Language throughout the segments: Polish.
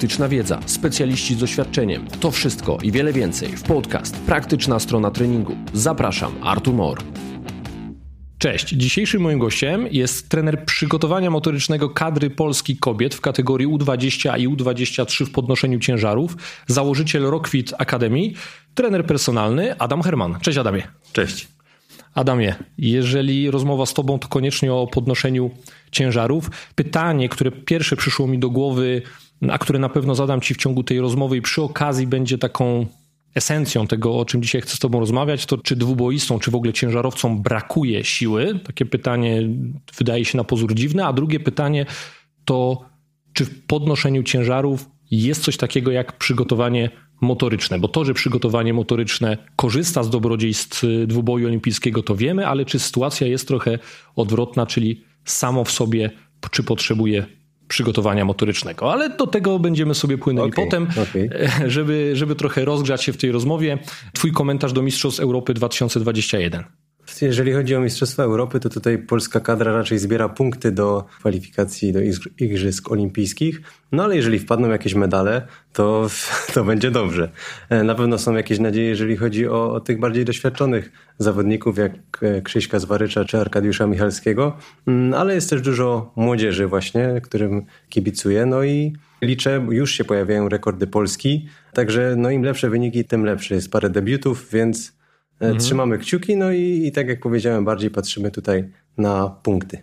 praktyczna wiedza, specjaliści z doświadczeniem. To wszystko i wiele więcej w podcast Praktyczna Strona Treningu. Zapraszam, Artur Mor. Cześć, dzisiejszym moim gościem jest trener przygotowania motorycznego kadry Polski kobiet w kategorii U20 i U23 w podnoszeniu ciężarów, założyciel RockFit Academy, trener personalny Adam Herman. Cześć Adamie. Cześć. Adamie, jeżeli rozmowa z Tobą, to koniecznie o podnoszeniu ciężarów. Pytanie, które pierwsze przyszło mi do głowy, a które na pewno zadam Ci w ciągu tej rozmowy i przy okazji będzie taką esencją tego, o czym dzisiaj chcę z Tobą rozmawiać, to czy dwuboistom, czy w ogóle ciężarowcom brakuje siły? Takie pytanie wydaje się na pozór dziwne. A drugie pytanie to, czy w podnoszeniu ciężarów jest coś takiego jak przygotowanie motoryczne? Bo to, że przygotowanie motoryczne korzysta z dobrodziejstw dwuboju olimpijskiego, to wiemy, ale czy sytuacja jest trochę odwrotna, czyli samo w sobie, czy potrzebuje przygotowania motorycznego, ale do tego będziemy sobie płynęli potem, żeby trochę rozgrzać się w tej rozmowie. Twój komentarz do Mistrzostw Europy 2021. Jeżeli chodzi o Mistrzostwa Europy, to tutaj polska kadra raczej zbiera punkty do kwalifikacji do Igrzysk Olimpijskich, no ale jeżeli wpadną jakieś medale, to będzie dobrze. Na pewno są jakieś nadzieje, jeżeli chodzi o tych bardziej doświadczonych zawodników, jak Krzyśka Zwarycza czy Arkadiusza Michalskiego, ale jest też dużo młodzieży właśnie, którym kibicuję, no i liczę, już się pojawiają rekordy Polski, także no im lepsze wyniki, tym lepsze. Jest parę debiutów, więc trzymamy kciuki, no i tak jak powiedziałem, bardziej patrzymy tutaj na punkty.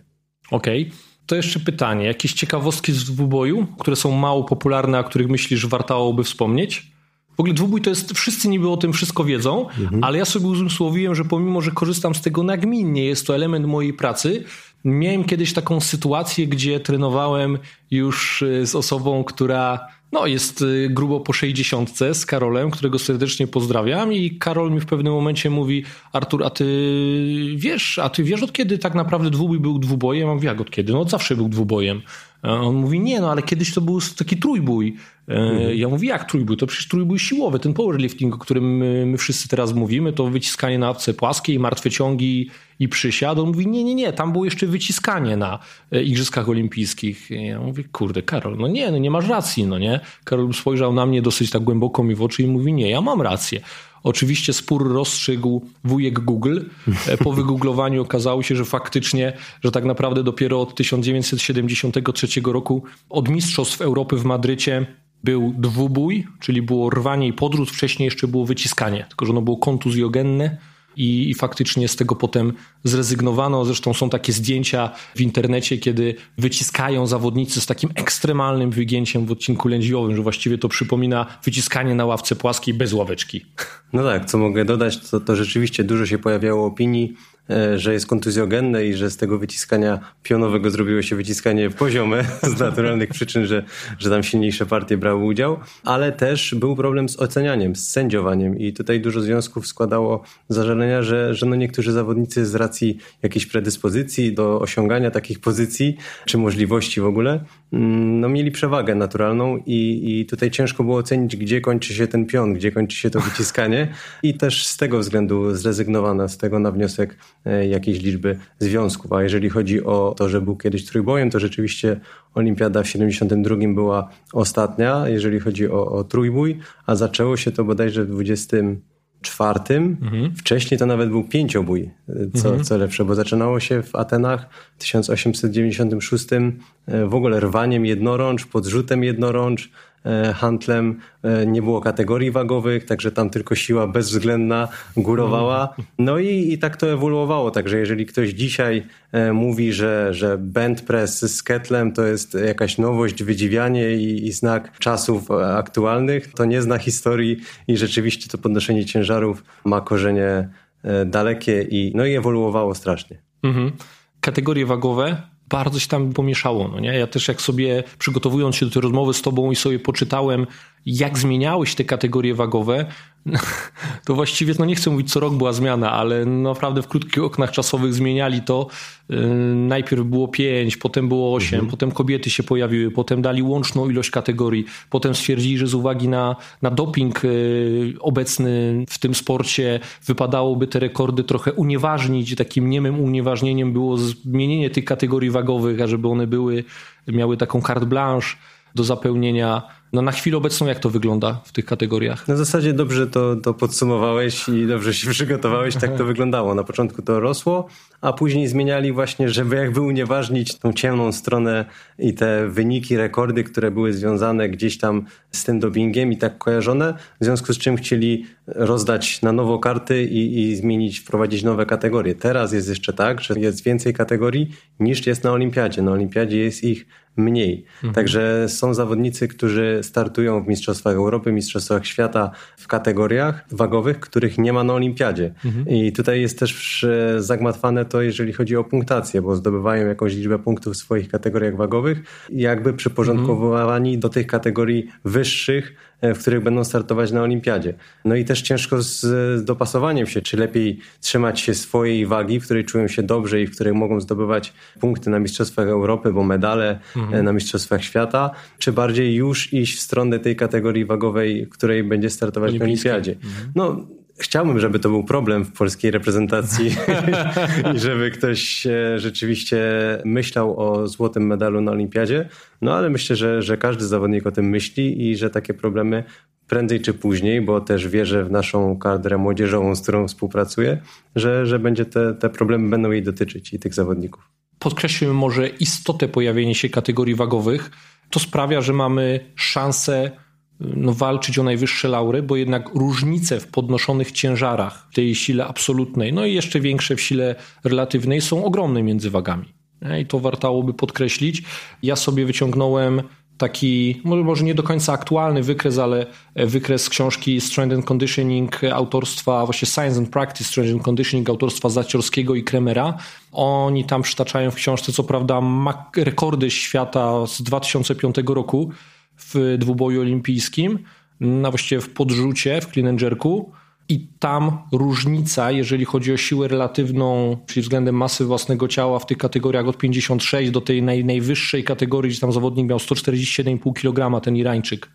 Okej. To jeszcze pytanie. Jakieś ciekawostki z dwuboju, które są mało popularne, a których myślisz wartałoby wspomnieć? W ogóle dwubój to jest, wszyscy niby o tym wszystko wiedzą, ale ja sobie uzmysłowiłem, że pomimo, że korzystam z tego nagminnie, jest to element mojej pracy. Miałem kiedyś taką sytuację, gdzie trenowałem już z osobą, która jest grubo po 60, z Karolem, którego serdecznie pozdrawiam, i Karol mi w pewnym momencie mówi: Artur, a ty wiesz od kiedy tak naprawdę dwubój był dwubojem? A mówię, jak od kiedy? Od zawsze był dwubojem. A on mówi, ale kiedyś to był taki trójbój. Ja mówię, jak trójbój? To przecież trójbój siłowy, ten powerlifting, o którym my wszyscy teraz mówimy, to wyciskanie na apce płaskiej, martwe ciągi i przysiad. On mówi, nie, tam było jeszcze wyciskanie na Igrzyskach Olimpijskich. I ja mówię, kurde, Karol, nie masz racji, nie? Karol spojrzał na mnie dosyć tak głęboko mi w oczy i mówi, nie, ja mam rację. Oczywiście spór rozstrzygł wujek Google. Po wygooglowaniu okazało się, że faktycznie, że tak naprawdę dopiero od 1973 roku, od Mistrzostw Europy w Madrycie, był dwubój, czyli było rwanie i podróż, wcześniej jeszcze było wyciskanie, tylko że ono było kontuzjogenne i faktycznie z tego potem zrezygnowano. Zresztą są takie zdjęcia w internecie, kiedy wyciskają zawodnicy z takim ekstremalnym wygięciem w odcinku lędźwiowym, że właściwie to przypomina wyciskanie na ławce płaskiej bez ławeczki. No tak, co mogę dodać, to rzeczywiście dużo się pojawiało opinii, że jest kontuzjogenne i że z tego wyciskania pionowego zrobiło się wyciskanie poziome z naturalnych przyczyn, że tam silniejsze partie brały udział, ale też był problem z ocenianiem, z sędziowaniem i tutaj dużo związków składało zażalenia, że niektórzy zawodnicy z racji jakiejś predyspozycji do osiągania takich pozycji czy możliwości w ogóle, mieli przewagę naturalną i tutaj ciężko było ocenić, gdzie kończy się ten pion, gdzie kończy się to wyciskanie i też z tego względu zrezygnowano z tego na wniosek jakiejś liczby związków. A jeżeli chodzi o to, że był kiedyś trójbojem, to rzeczywiście olimpiada w 72 była ostatnia, jeżeli chodzi o trójbój, a zaczęło się to bodajże w 24. Wcześniej to nawet był pięciobój, co lepsze, bo zaczynało się w Atenach w 1896 w ogóle rwaniem jednorącz, podrzutem jednorącz, hantlem, nie było kategorii wagowych, także tam tylko siła bezwzględna górowała. No i tak to ewoluowało, także jeżeli ktoś dzisiaj mówi, że band press z ketlem to jest jakaś nowość, wydziwianie i znak czasów aktualnych, to nie zna historii i rzeczywiście to podnoszenie ciężarów ma korzenie dalekie i ewoluowało strasznie. Kategorie wagowe bardzo się tam pomieszało, nie? Ja też jak sobie przygotowując się do tej rozmowy z tobą i sobie poczytałem, jak zmieniały się te kategorie wagowe, to właściwie, nie chcę mówić, co rok była zmiana, ale naprawdę w krótkich oknach czasowych zmieniali to. Najpierw było 5, potem było 8, potem kobiety się pojawiły, potem dali łączną ilość kategorii, potem stwierdzili, że z uwagi na doping obecny w tym sporcie wypadałoby te rekordy trochę unieważnić. Takim niemym unieważnieniem było zmienienie tych kategorii wagowych, ażeby one miały taką carte blanche do zapełnienia No, na chwilę obecną jak to wygląda w tych kategoriach? Na zasadzie dobrze to podsumowałeś i dobrze się przygotowałeś, tak to wyglądało. Na początku to rosło, a później zmieniali właśnie, żeby jakby unieważnić tą ciemną stronę i te wyniki, rekordy, które były związane gdzieś tam z tym dopingiem i tak kojarzone, w związku z czym chcieli rozdać na nowo karty i zmienić, wprowadzić nowe kategorie. Teraz jest jeszcze tak, że jest więcej kategorii niż jest na Olimpiadzie. Na Olimpiadzie jest ich mniej. Mhm. Także są zawodnicy, którzy startują w Mistrzostwach Europy, Mistrzostwach Świata w kategoriach wagowych, których nie ma na Olimpiadzie. Mhm. I tutaj jest też zagmatwane to, jeżeli chodzi o punktację, bo zdobywają jakąś liczbę punktów w swoich kategoriach wagowych i jakby przyporządkowani do tych kategorii wyższych, w których będą startować na Olimpiadzie. No i też ciężko z dopasowaniem się, czy lepiej trzymać się swojej wagi, w której czują się dobrze i w której mogą zdobywać punkty na Mistrzostwach Europy, bo medale na Mistrzostwach Świata, czy bardziej już iść w stronę tej kategorii wagowej, w której będzie startować na Olimpiadzie. No, chciałbym, żeby to był problem w polskiej reprezentacji i żeby ktoś rzeczywiście myślał o złotym medalu na Olimpiadzie, no ale myślę, że każdy zawodnik o tym myśli i że takie problemy prędzej czy później, bo też wierzę w naszą kadrę młodzieżową, z którą współpracuję, że będzie te problemy będą jej dotyczyć i tych zawodników. Podkreślmy może istotę pojawienia się kategorii wagowych. To sprawia, że mamy szansę walczyć o najwyższe laury, bo jednak różnice w podnoszonych ciężarach, w tej sile absolutnej, no i jeszcze większe w sile relatywnej są ogromne między wagami. I to wartałoby podkreślić. Ja sobie wyciągnąłem taki, może nie do końca aktualny wykres, ale wykres książki Strength and Conditioning autorstwa, właśnie Science and Practice Strength and Conditioning autorstwa Zaciorskiego i Kremera. Oni tam przytaczają w książce, co prawda, rekordy świata z 2005 roku w dwuboju olimpijskim, właściwie w podrzucie, w clean and jerku, i tam różnica, jeżeli chodzi o siłę relatywną, czyli względem masy własnego ciała w tych kategoriach od 56 do tej najwyższej kategorii, gdzie tam zawodnik miał 147,5 kg, ten Irańczyk.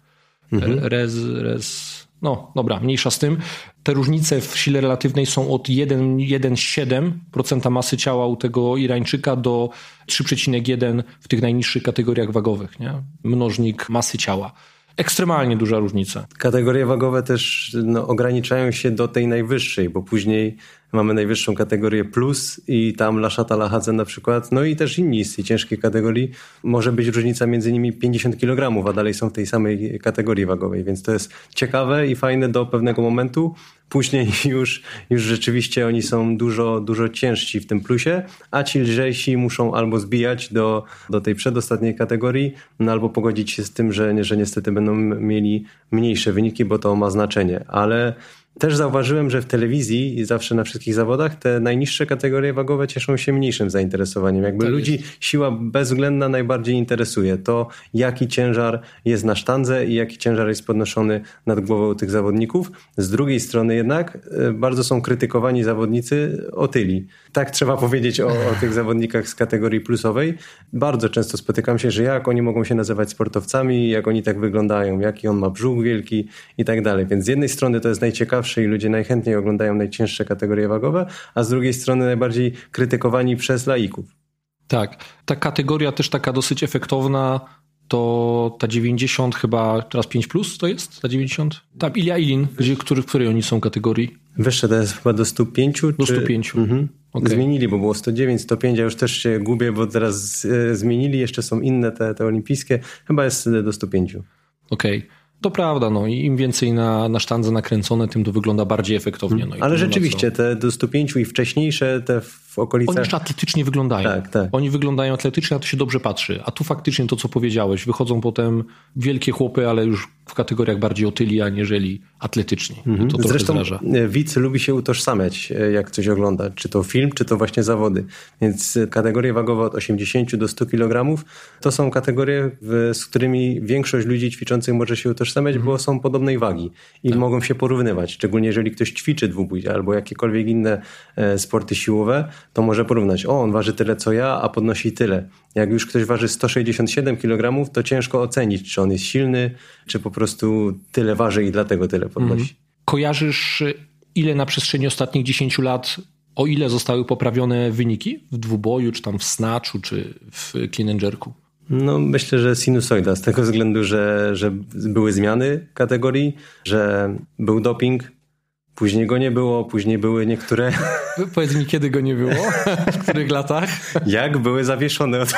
Mniejsza z tym. Te różnice w sile relatywnej są od 1,7% masy ciała u tego Irańczyka do 3,1% w tych najniższych kategoriach wagowych, nie? Mnożnik masy ciała. Ekstremalnie duża różnica. Kategorie wagowe też ograniczają się do tej najwyższej, bo później mamy najwyższą kategorię plus i tam Laszata Lachadze na przykład, no i też inni z tej ciężkiej kategorii. Może być różnica między nimi 50 kg, a dalej są w tej samej kategorii wagowej, więc to jest ciekawe i fajne do pewnego momentu. Później już rzeczywiście oni są dużo ciężsi w tym plusie, a ci lżejsi muszą albo zbijać do tej przedostatniej kategorii, albo pogodzić się z tym, że niestety będą mieli mniejsze wyniki, bo to ma znaczenie. Ale też zauważyłem, że w telewizji i zawsze na wszystkich zawodach te najniższe kategorie wagowe cieszą się mniejszym zainteresowaniem. Jakby ludzi siła bezwzględna najbardziej interesuje. To, jaki ciężar jest na sztandze i jaki ciężar jest podnoszony nad głową tych zawodników. Z drugiej strony jednak bardzo są krytykowani zawodnicy otyli. Tak trzeba powiedzieć o tych zawodnikach z kategorii plusowej. Bardzo często spotykam się, że jak oni mogą się nazywać sportowcami, jak oni tak wyglądają, jaki on ma brzuch wielki i tak dalej. Więc z jednej strony to jest najciekawsze i ludzie najchętniej oglądają najcięższe kategorie wagowe, a z drugiej strony najbardziej krytykowani przez laików. Tak, ta kategoria też taka dosyć efektowna, to ta 90 chyba, teraz 5+, to jest? Ta 90? Tam Ilja Ilin, w której oni są kategorii? Wyższe to jest chyba do 105? Do 105. Mhm. Okay. Zmienili, bo było 109, 105, ja już też się gubię, bo teraz zmienili, jeszcze są inne te olimpijskie, chyba jest do 105. Okej. To prawda, im więcej na sztandze nakręcone, tym to wygląda bardziej efektownie. Ale rzeczywiście, te do 105 i wcześniejsze, te w okolicach... Oni jeszcze atletycznie wyglądają. Tak. Oni wyglądają atletycznie, a to się dobrze patrzy. A tu faktycznie to, co powiedziałeś, wychodzą potem wielkie chłopy, ale już w kategoriach bardziej otyli, aniżeli atletyczni. Mhm. To zresztą widz lubi się utożsamiać, jak coś ogląda. Czy to film, czy to właśnie zawody. Więc kategorie wagowe od 80 do 100 kg to są kategorie, z którymi większość ludzi ćwiczących może się utożsamiać, bo są podobnej wagi i mogą się porównywać. Szczególnie jeżeli ktoś ćwiczy dwubój albo jakiekolwiek inne sporty siłowe, to może porównać. On waży tyle co ja, a podnosi tyle. Jak już ktoś waży 167 kg, to ciężko ocenić, czy on jest silny, czy po prostu tyle waży i dlatego tyle podnosi. Kojarzysz, ile na przestrzeni ostatnich 10 lat, o ile zostały poprawione wyniki w dwuboju, czy tam w snatchu, czy w clean and jerku? No myślę, że sinusoida, z tego względu, że były zmiany kategorii, że był doping, później go nie było, później były niektóre... Powiedz mi, kiedy go nie było? W których latach? Jak były zawieszone od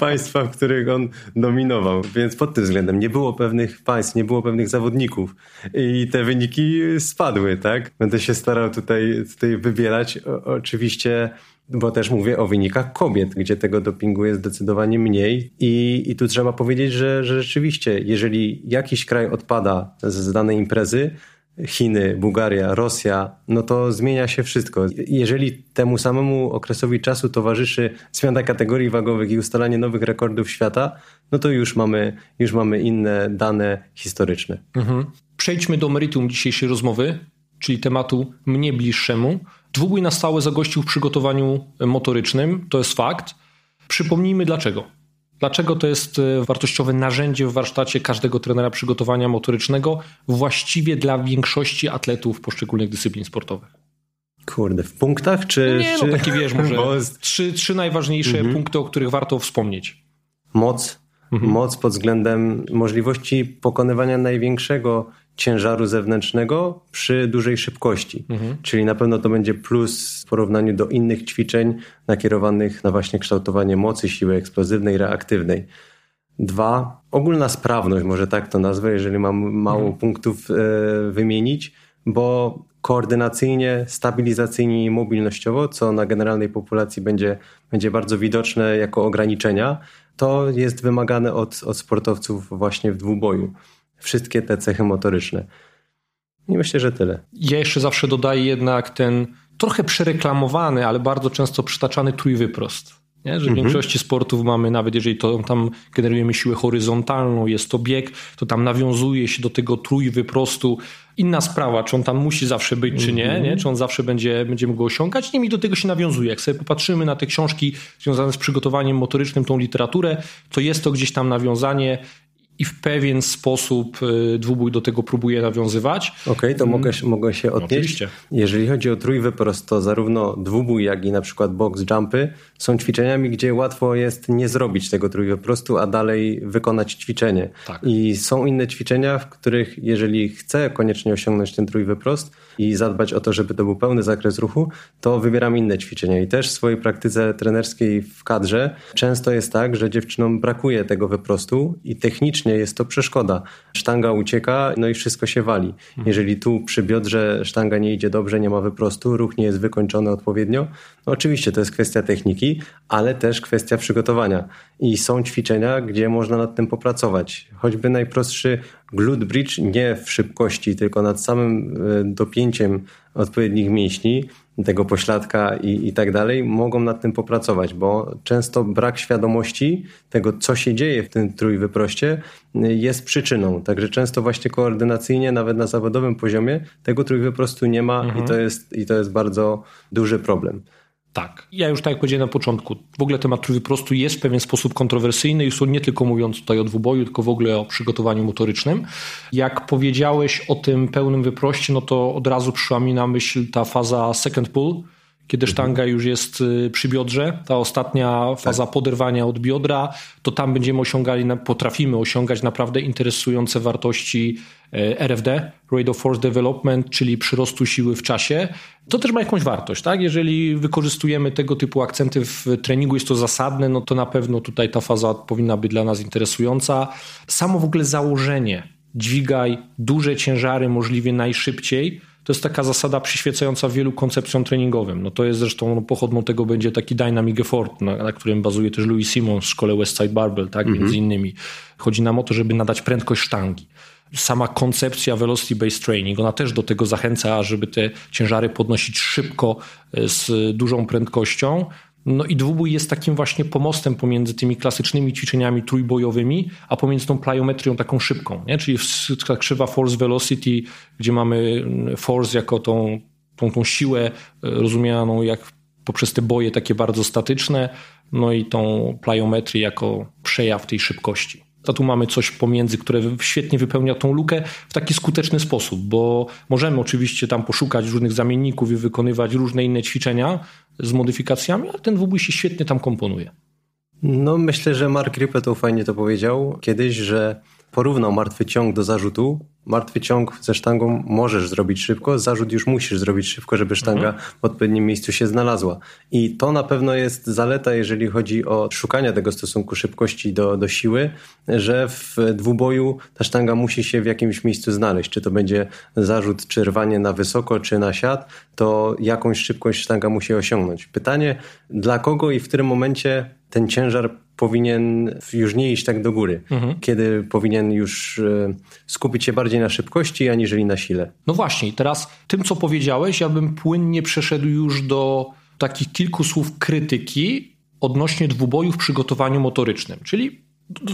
państwa, w których on dominował. Więc pod tym względem nie było pewnych państw, nie było pewnych zawodników i te wyniki spadły, tak? Będę się starał tutaj wybierać oczywiście... Bo też mówię o wynikach kobiet, gdzie tego dopingu jest zdecydowanie mniej i tu trzeba powiedzieć, że rzeczywiście, jeżeli jakiś kraj odpada z danej imprezy, Chiny, Bułgaria, Rosja, no to zmienia się wszystko. Jeżeli temu samemu okresowi czasu towarzyszy zmiana kategorii wagowych i ustalanie nowych rekordów świata, no to już mamy inne dane historyczne. Mhm. Przejdźmy do meritum dzisiejszej rozmowy, czyli tematu mnie bliższemu. Dwubój na stałe zagościł w przygotowaniu motorycznym, to jest fakt. Przypomnijmy dlaczego. Dlaczego to jest wartościowe narzędzie w warsztacie każdego trenera przygotowania motorycznego, właściwie dla większości atletów poszczególnych dyscyplin sportowych? Kurde, w punktach czy... Nie, no takie wiesz, może trzy najważniejsze punkty, o których warto wspomnieć. Moc pod względem możliwości pokonywania największego ciężaru zewnętrznego przy dużej szybkości. Czyli na pewno to będzie plus w porównaniu do innych ćwiczeń nakierowanych na właśnie kształtowanie mocy, siły eksplozywnej, reaktywnej. 2. Ogólna sprawność, może tak to nazwę, jeżeli mam mało punktów wymienić, bo koordynacyjnie, stabilizacyjnie i mobilnościowo, co na generalnej populacji będzie bardzo widoczne jako ograniczenia, to jest wymagane od sportowców właśnie w dwuboju. Wszystkie te cechy motoryczne. I myślę, że tyle. Ja jeszcze zawsze dodaję jednak ten trochę przereklamowany, ale bardzo często przytaczany trójwyprost. Nie? Że w większości sportów mamy, nawet jeżeli to tam generujemy siłę horyzontalną, jest to bieg, to tam nawiązuje się do tego trójwyprostu. Inna sprawa, czy on tam musi zawsze być, czy nie, nie? Czy on zawsze będzie mógł go osiągać. Niemniej do tego się nawiązuje. Jak sobie popatrzymy na te książki związane z przygotowaniem motorycznym, tą literaturę, to jest to gdzieś tam nawiązanie i w pewien sposób dwubój do tego próbuje nawiązywać. Okej, to mogę się odnieść. Oczywiście. Jeżeli chodzi o trójwyprost, to zarówno dwubój, jak i na przykład box jumpy są ćwiczeniami, gdzie łatwo jest nie zrobić tego trójwyprostu, a dalej wykonać ćwiczenie. Tak. I są inne ćwiczenia, w których jeżeli chcę koniecznie osiągnąć ten trójwyprost i zadbać o to, żeby to był pełny zakres ruchu, to wybieram inne ćwiczenia. I też w swojej praktyce trenerskiej w kadrze często jest tak, że dziewczynom brakuje tego wyprostu i technicznie jest to przeszkoda. Sztanga ucieka, no i wszystko się wali. Jeżeli tu przy biodrze sztanga nie idzie dobrze, nie ma wyprostu, ruch nie jest wykończony odpowiednio, no oczywiście to jest kwestia techniki, ale też kwestia przygotowania. I są ćwiczenia, gdzie można nad tym popracować. Choćby najprostszy glute bridge, nie w szybkości, tylko nad samym dopięciem odpowiednich mięśni, tego pośladka i tak dalej, mogą nad tym popracować, bo często brak świadomości tego, co się dzieje w tym trójwyproście, jest przyczyną. Także często właśnie koordynacyjnie, nawet na zawodowym poziomie, tego trójwyprostu nie ma i to jest bardzo duży problem. Tak. Ja już tak jak powiedziałem na początku, w ogóle temat trójwyprostu jest w pewien sposób kontrowersyjny, już nie tylko mówiąc tutaj o dwuboju, tylko w ogóle o przygotowaniu motorycznym. Jak powiedziałeś o tym pełnym wyproście, no to od razu przyszła mi na myśl ta faza second pull, kiedy sztanga już jest przy biodrze, ta ostatnia faza poderwania od biodra, to tam potrafimy osiągać naprawdę interesujące wartości RFD, Rate of Force Development, czyli przyrostu siły w czasie. To też ma jakąś wartość, tak? Jeżeli wykorzystujemy tego typu akcenty w treningu, jest to zasadne, no to na pewno tutaj ta faza powinna być dla nas interesująca. Samo w ogóle założenie, dźwigaj duże ciężary możliwie najszybciej, to jest taka zasada przyświecająca wielu koncepcjom treningowym. No to jest zresztą pochodną tego będzie taki dynamic effort, na którym bazuje też Louis Simmons w szkole Westside Barbell, tak? Między innymi. Chodzi nam o to, żeby nadać prędkość sztangi. Sama koncepcja velocity-based training, ona też do tego zachęca, żeby te ciężary podnosić szybko z dużą prędkością. No i dwubój jest takim właśnie pomostem pomiędzy tymi klasycznymi ćwiczeniami trójbojowymi, a pomiędzy tą plyometrią taką szybką, nie? Czyli ta krzywa force velocity, gdzie mamy force jako tą siłę rozumianą jak poprzez te boje takie bardzo statyczne, no i tą plyometrię jako przejaw tej szybkości. A tu mamy coś pomiędzy, które świetnie wypełnia tą lukę w taki skuteczny sposób, bo możemy oczywiście tam poszukać różnych zamienników i wykonywać różne inne ćwiczenia z modyfikacjami, ale ten dwubój się świetnie tam komponuje. No myślę, że Mark Rippetoe fajnie to powiedział kiedyś, że porównał martwy ciąg do zarzutu. Martwy ciąg ze sztangą możesz zrobić szybko, zarzut już musisz zrobić szybko, żeby sztanga w odpowiednim miejscu się znalazła. I to na pewno jest zaleta, jeżeli chodzi o szukanie tego stosunku szybkości do siły, że w dwuboju ta sztanga musi się w jakimś miejscu znaleźć. Czy to będzie zarzut, czy rwanie na wysoko, czy na siat, to jakąś szybkość sztanga musi osiągnąć. Pytanie, dla kogo i w którym momencie ten ciężar powinien już nie iść tak do góry, kiedy powinien już skupić się bardziej na szybkości, aniżeli na sile. No właśnie, i teraz tym, co powiedziałeś, ja bym płynnie przeszedł już do takich kilku słów krytyki odnośnie dwuboju w przygotowaniu motorycznym, czyli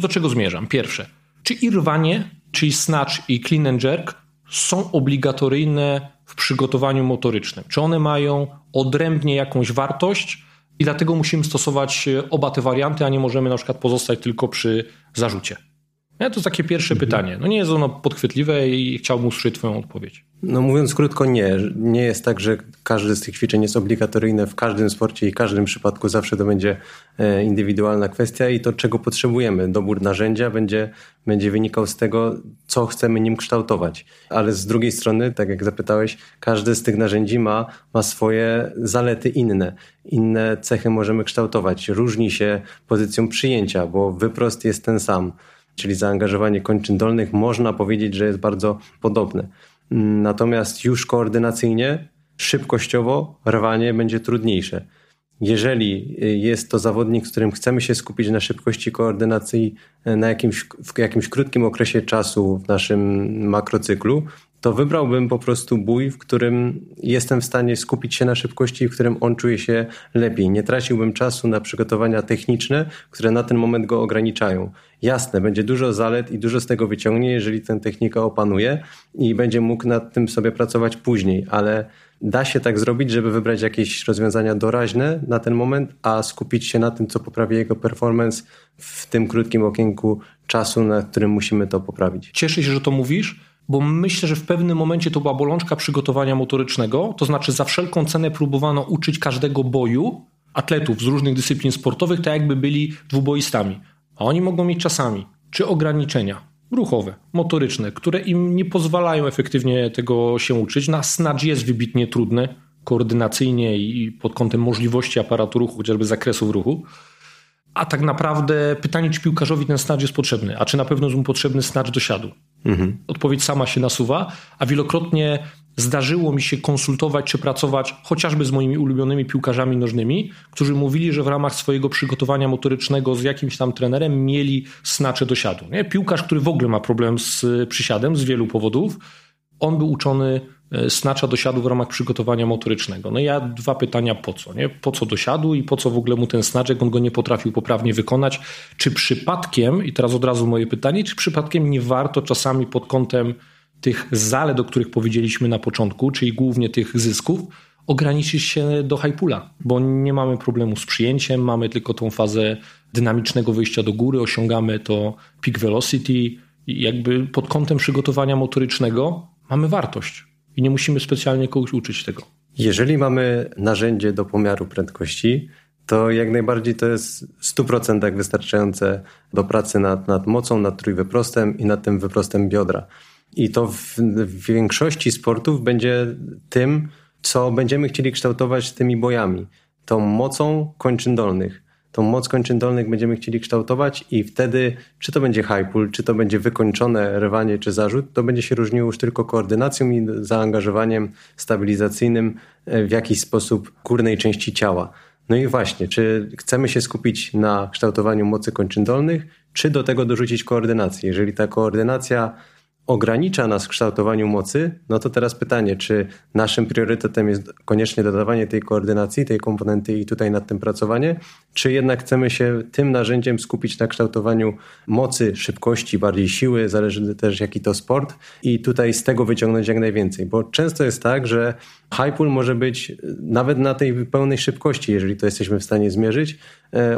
do czego zmierzam. Pierwsze, czy i rwanie, czyli snatch i clean and jerk są obligatoryjne w przygotowaniu motorycznym? Czy one mają odrębnie jakąś wartość? I dlatego musimy stosować oba te warianty, a nie możemy na przykład pozostać tylko przy zarzucie. Ja, to jest takie pierwsze pytanie. No nie jest ono podchwytliwe i chciałbym usłyszeć twoją odpowiedź. No mówiąc krótko, nie. Nie jest tak, że każde z tych ćwiczeń jest obligatoryjne w każdym sporcie i w każdym przypadku. Zawsze to będzie indywidualna kwestia i to, czego potrzebujemy. Dobór narzędzia będzie wynikał z tego, co chcemy nim kształtować. Ale z drugiej strony, tak jak zapytałeś, każde z tych narzędzi ma swoje zalety inne. Inne cechy możemy kształtować. Różni się pozycją przyjęcia, bo wyprost jest ten sam. Czyli zaangażowanie kończyn dolnych można powiedzieć, że jest bardzo podobne. Natomiast już koordynacyjnie, szybkościowo rwanie będzie trudniejsze. Jeżeli jest to zawodnik, z którym chcemy się skupić na szybkości koordynacji w jakimś krótkim okresie czasu w naszym makrocyklu, to wybrałbym po prostu bój, w którym jestem w stanie skupić się na szybkości, w którym on czuje się lepiej. Nie traciłbym czasu na przygotowania techniczne, które na ten moment go ograniczają. Jasne, będzie dużo zalet i dużo z tego wyciągnie, jeżeli tę technikę opanuje i będzie mógł nad tym sobie pracować później, ale da się tak zrobić, żeby wybrać jakieś rozwiązania doraźne na ten moment, a skupić się na tym, co poprawi jego performance w tym krótkim okienku czasu, na którym musimy to poprawić. Cieszę się, że to mówisz, bo myślę, że w pewnym momencie to była bolączka przygotowania motorycznego, to znaczy za wszelką cenę próbowano uczyć każdego boju atletów z różnych dyscyplin sportowych, tak jakby byli dwuboistami. A oni mogą mieć czasami czy ograniczenia ruchowe, motoryczne, które im nie pozwalają efektywnie tego się uczyć. Na snatch jest wybitnie trudny koordynacyjnie i pod kątem możliwości aparatu ruchu, chociażby zakresów ruchu. A tak naprawdę pytanie, czy piłkarzowi ten snatch jest potrzebny, a czy na pewno jest mu potrzebny snatch do siadu. Odpowiedź sama się nasuwa, a wielokrotnie zdarzyło mi się konsultować czy pracować chociażby z moimi ulubionymi piłkarzami nożnymi, którzy mówili, że w ramach swojego przygotowania motorycznego z jakimś tam trenerem mieli snacze do siadu. Nie? Piłkarz, który w ogóle ma problem z przysiadem z wielu powodów, on był uczony snacza do siadu w ramach przygotowania motorycznego. No ja dwa pytania po co? Nie? Po co do siadu i po co w ogóle mu ten snacz, jak on go nie potrafił poprawnie wykonać? Czy przypadkiem, i teraz od razu moje pytanie, czy przypadkiem nie warto czasami pod kątem tych zalet, o których powiedzieliśmy na początku, czyli głównie tych zysków, ograniczyć się do HighPulla, bo nie mamy problemu z przyjęciem, mamy tylko tą fazę dynamicznego wyjścia do góry, osiągamy to peak velocity i jakby pod kątem przygotowania motorycznego mamy wartość. I nie musimy specjalnie kogoś uczyć tego. Jeżeli mamy narzędzie do pomiaru prędkości, to jak najbardziej to jest w 100% wystarczające do pracy nad mocą, nad trójwyprostem i nad tym wyprostem biodra. I to w większości sportów będzie tym, co będziemy chcieli kształtować tymi bojami. Tą mocą kończyn dolnych. Tą moc kończyn dolnych będziemy chcieli kształtować i wtedy, czy to będzie high pull, czy to będzie wykończone rwanie, czy zarzut, to będzie się różniło już tylko koordynacją i zaangażowaniem stabilizacyjnym w jakiś sposób górnej części ciała. No i właśnie, czy chcemy się skupić na kształtowaniu mocy kończyn dolnych, czy do tego dorzucić koordynację? Jeżeli ta koordynacja ogranicza nas w kształtowaniu mocy, no to teraz pytanie, czy naszym priorytetem jest koniecznie dodawanie tej koordynacji, tej komponenty i tutaj nad tym pracowanie, czy jednak chcemy się tym narzędziem skupić na kształtowaniu mocy, szybkości, bardziej siły, zależy też jaki to sport i tutaj z tego wyciągnąć jak najwięcej, bo często jest tak, że high pull może być nawet na tej pełnej szybkości, jeżeli to jesteśmy w stanie zmierzyć,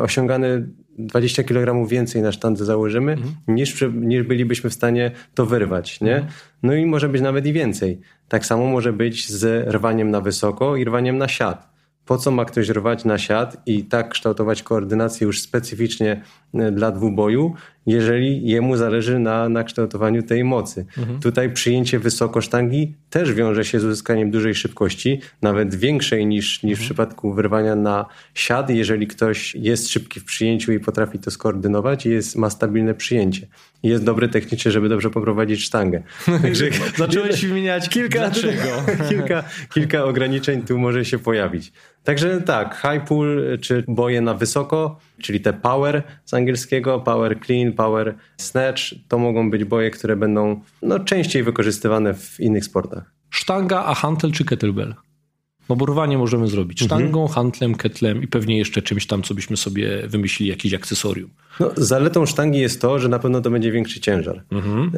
osiągany 20 kg więcej na sztandze założymy, niż bylibyśmy w stanie to wyrwać, nie? No i może być nawet i więcej. Tak samo może być z rwaniem na wysoko i rwaniem na siat. po co ma ktoś rwać na siat i tak kształtować koordynację już specyficznie dla dwuboju, jeżeli jemu zależy na kształtowaniu tej mocy. Mhm. Tutaj przyjęcie wysoko sztangi też wiąże się z uzyskaniem dużej szybkości, nawet większej niż w przypadku wyrwania na siat, jeżeli ktoś jest szybki w przyjęciu i potrafi to skoordynować i ma stabilne przyjęcie. I jest dobry technicznie, żeby dobrze poprowadzić sztangę. Także zacząłeś wymieniać kilka ograniczeń tu może się pojawić. Także tak, high pull, czy boje na wysoko, czyli te power z angielskiego, power clean, power snatch, to mogą być boje, które będą częściej wykorzystywane w innych sportach. Sztanga, a hantel czy kettlebell? No bo rwanie możemy zrobić sztangą, hantlem, ketlem i pewnie jeszcze czymś tam, co byśmy sobie wymyślili, jakieś akcesorium. No, zaletą sztangi jest to, że na pewno to będzie większy ciężar. Mhm.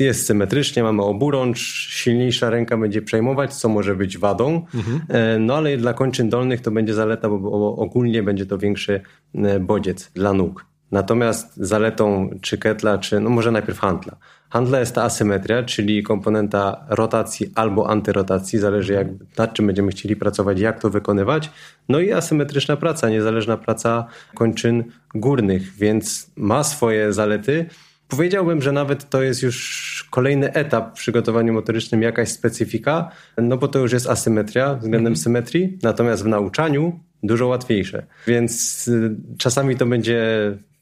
Jest symetrycznie, mamy oburącz, silniejsza ręka będzie przejmować, co może być wadą, ale dla kończyn dolnych to będzie zaleta, bo ogólnie będzie to większy bodziec dla nóg. Natomiast zaletą czy ketla, czy może najpierw hantla. Handla jest ta asymetria, czyli komponenta rotacji albo antyrotacji, zależy nad czym będziemy chcieli pracować, jak to wykonywać. No i asymetryczna praca, niezależna praca kończyn górnych, więc ma swoje zalety. Powiedziałbym, że nawet to jest już kolejny etap w przygotowaniu motorycznym, jakaś specyfika, bo to już jest asymetria względem symetrii, natomiast w nauczaniu dużo łatwiejsze. Więc czasami to będzie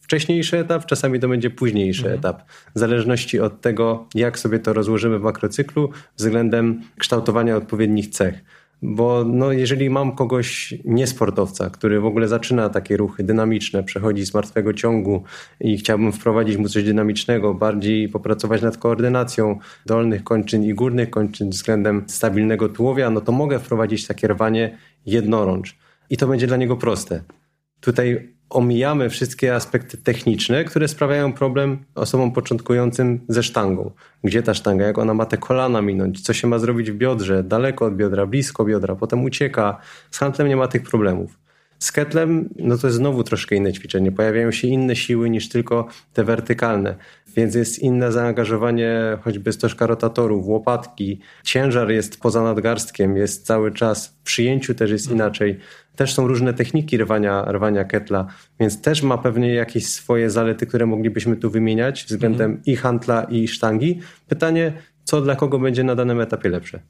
wcześniejszy etap, czasami to będzie późniejszy etap. W zależności od tego, jak sobie to rozłożymy w makrocyklu względem kształtowania odpowiednich cech. Bo jeżeli mam kogoś niesportowca, który w ogóle zaczyna takie ruchy dynamiczne, przechodzi z martwego ciągu i chciałbym wprowadzić mu coś dynamicznego, bardziej popracować nad koordynacją dolnych kończyn i górnych kończyn względem stabilnego tułowia, to mogę wprowadzić takie rwanie jednorącz. I to będzie dla niego proste. Tutaj omijamy wszystkie aspekty techniczne, które sprawiają problem osobom początkującym ze sztangą. Gdzie ta sztanga, jak ona ma te kolana minąć, co się ma zrobić w biodrze, daleko od biodra, blisko biodra, potem ucieka. Z hantlem nie ma tych problemów. Z ketlem, to jest znowu troszkę inne ćwiczenie. Pojawiają się inne siły niż tylko te wertykalne, więc jest inne zaangażowanie choćby stożka rotatorów, łopatki. Ciężar jest poza nadgarstkiem, jest cały czas. W przyjęciu też jest inaczej. Też są różne techniki rwania ketla, więc też ma pewnie jakieś swoje zalety, które moglibyśmy tu wymieniać względem i hantla, i sztangi. Pytanie, co dla kogo będzie na danym etapie lepsze.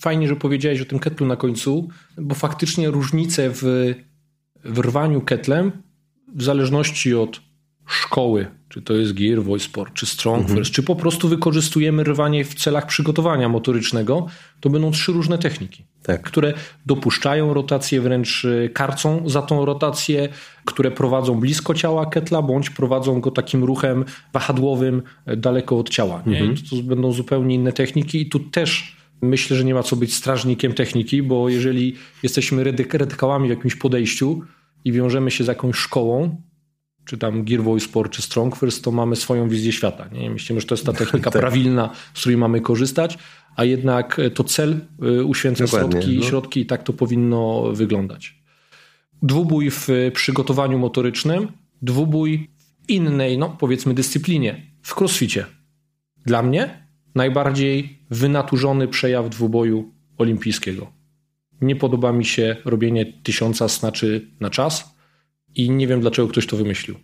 Fajnie, że powiedziałeś o tym ketlu na końcu, bo faktycznie różnice w rwaniu ketlem w zależności od szkoły, czy to jest Gear, Voice Sport, czy Strong First, czy po prostu wykorzystujemy rwanie w celach przygotowania motorycznego, to będą trzy różne techniki, które dopuszczają rotację, wręcz karcą za tą rotację, które prowadzą blisko ciała ketla, bądź prowadzą go takim ruchem wahadłowym daleko od ciała. Nie? To będą zupełnie inne techniki i tu też myślę, że nie ma co być strażnikiem techniki, bo jeżeli jesteśmy radykałami w jakimś podejściu i wiążemy się z jakąś szkołą, czy tam Gear, Voice Sport, czy Strong First, to mamy swoją wizję świata. Nie? Myślimy, że to jest ta technika prawilna, z której mamy korzystać, a jednak to cel uświęca środki i tak to powinno wyglądać. Dwubój w przygotowaniu motorycznym, dwubój w innej, powiedzmy, dyscyplinie, w crossficie. Dla mnie najbardziej wynaturzony przejaw dwuboju olimpijskiego. Nie podoba mi się robienie 1000 snaczy na czas i nie wiem, dlaczego ktoś to wymyślił.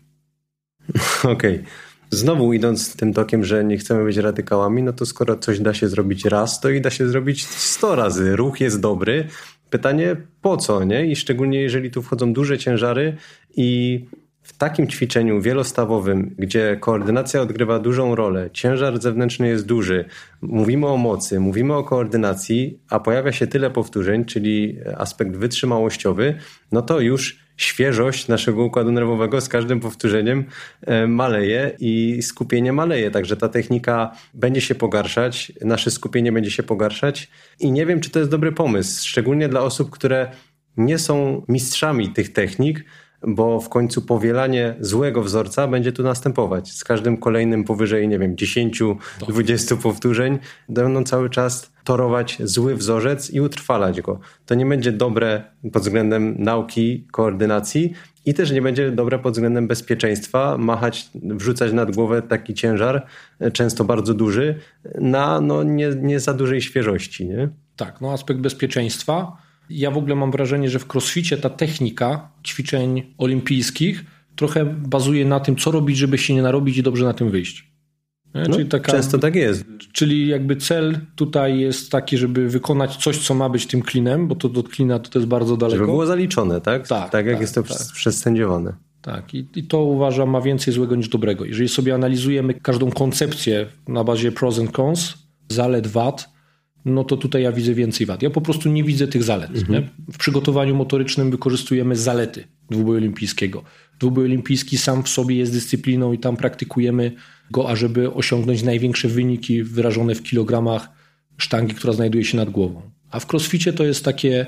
Okej. Znowu idąc tym tokiem, że nie chcemy być radykałami, to skoro coś da się zrobić raz, to i da się zrobić 100 razy. Ruch jest dobry. Pytanie po co, nie? I szczególnie jeżeli tu wchodzą duże ciężary i w takim ćwiczeniu wielostawowym, gdzie koordynacja odgrywa dużą rolę, ciężar zewnętrzny jest duży, mówimy o mocy, mówimy o koordynacji, a pojawia się tyle powtórzeń, czyli aspekt wytrzymałościowy, to już świeżość naszego układu nerwowego z każdym powtórzeniem maleje i skupienie maleje, także ta technika będzie się pogarszać, nasze skupienie będzie się pogarszać i nie wiem, czy to jest dobry pomysł, szczególnie dla osób, które nie są mistrzami tych technik, bo w końcu powielanie złego wzorca będzie tu następować. Z każdym kolejnym powyżej, 10-20 powtórzeń będą cały czas torować zły wzorzec i utrwalać go. To nie będzie dobre pod względem nauki, koordynacji i też nie będzie dobre pod względem bezpieczeństwa, wrzucać nad głowę taki ciężar, często bardzo duży, na nie za dużej świeżości. Nie? Tak, aspekt bezpieczeństwa. Ja w ogóle mam wrażenie, że w crossficie ta technika ćwiczeń olimpijskich trochę bazuje na tym, co robić, żeby się nie narobić i dobrze na tym wyjść. No, czyli taka, często tak jest. Czyli jakby cel tutaj jest taki, żeby wykonać coś, co ma być tym cleanem, bo to do cleana to jest bardzo daleko. Żeby było zaliczone, tak? Tak, jest to przesędziowane. Tak, i to uważam ma więcej złego niż dobrego. Jeżeli sobie analizujemy każdą koncepcję na bazie pros and cons, zalet, wad, no to tutaj ja widzę więcej wad. Ja po prostu nie widzę tych zalet. Mhm. Nie? W przygotowaniu motorycznym wykorzystujemy zalety dwuboju olimpijskiego. Dwubój olimpijski sam w sobie jest dyscypliną i tam praktykujemy go, ażeby osiągnąć największe wyniki wyrażone w kilogramach sztangi, która znajduje się nad głową. A w crossficie to jest takie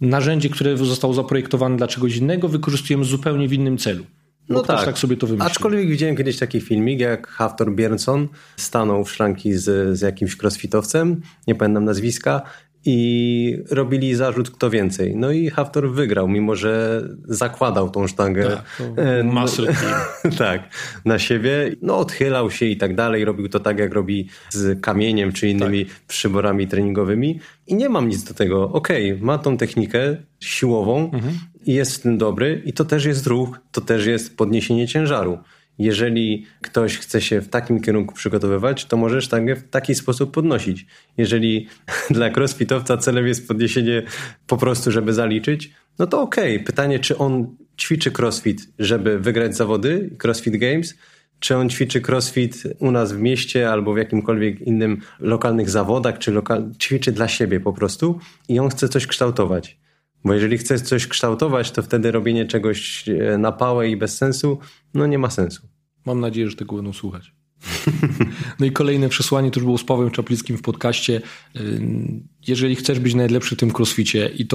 narzędzie, które zostało zaprojektowane dla czegoś innego, wykorzystujemy zupełnie w innym celu. No tak, tak sobie to wymyślił. Aczkolwiek widziałem kiedyś taki filmik, jak Hafthor Bjornsson stanął w szranki z jakimś crossfitowcem, nie pamiętam nazwiska, i robili zarzut kto więcej. No i Hafthor wygrał, mimo że zakładał tą sztangę. Tak, na siebie. No odchylał się i tak dalej. Robił to tak, jak robi z kamieniem czy innymi przyborami treningowymi. I nie mam nic do tego. Okej, ma tą technikę siłową i jest w tym dobry. I to też jest ruch, to też jest podniesienie ciężaru. Jeżeli ktoś chce się w takim kierunku przygotowywać, to może sztangę w taki sposób podnosić. Jeżeli dla crossfitowca celem jest podniesienie po prostu, żeby zaliczyć, no to okej. Pytanie, czy on ćwiczy crossfit, żeby wygrać zawody, crossfit games, czy on ćwiczy crossfit u nas w mieście albo w jakimkolwiek innym lokalnych zawodach, czy ćwiczy dla siebie po prostu i on chce coś kształtować. Bo jeżeli chcesz coś kształtować, to wtedy robienie czegoś na pałę i bez sensu, no nie ma sensu. Mam nadzieję, że tego będą słuchać. No i kolejne przesłanie to już było z Pawłem Czaplickim w podcaście. Jeżeli chcesz być najlepszy w tym crossficie i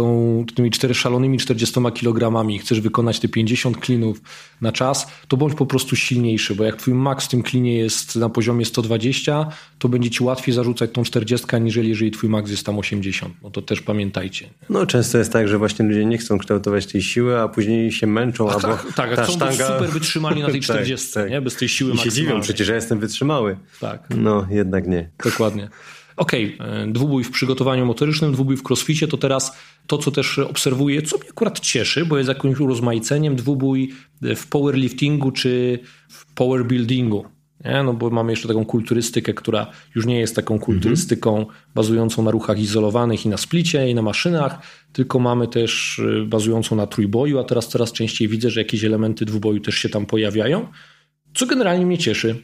tymi 40 kilogramami chcesz wykonać te 50 klinów na czas, to bądź po prostu silniejszy, bo jak twój max w tym klinie jest na poziomie 120, to będzie ci łatwiej zarzucać tą 40, aniżeli jeżeli twój max jest tam 80. No to też pamiętajcie. No często jest tak, że właśnie ludzie nie chcą kształtować tej siły, a później się męczą. Albo chcą być super wytrzymali na tej 40, nie? Bez tej siły maksymalnej. I się dziwią przecież, ja jestem wytrzymały. Tak. No jednak nie. Dokładnie. Okej, dwubój w przygotowaniu motorycznym, dwubój w crossficie, to teraz to, co też obserwuję, co mnie akurat cieszy, bo jest jakimś urozmaiceniem, dwubój w powerliftingu czy w powerbuildingu, nie? No bo mamy jeszcze taką kulturystykę, która już nie jest taką kulturystyką bazującą na ruchach izolowanych i na splicie i na maszynach, tylko mamy też bazującą na trójboju, a teraz coraz częściej widzę, że jakieś elementy dwuboju też się tam pojawiają, co generalnie mnie cieszy.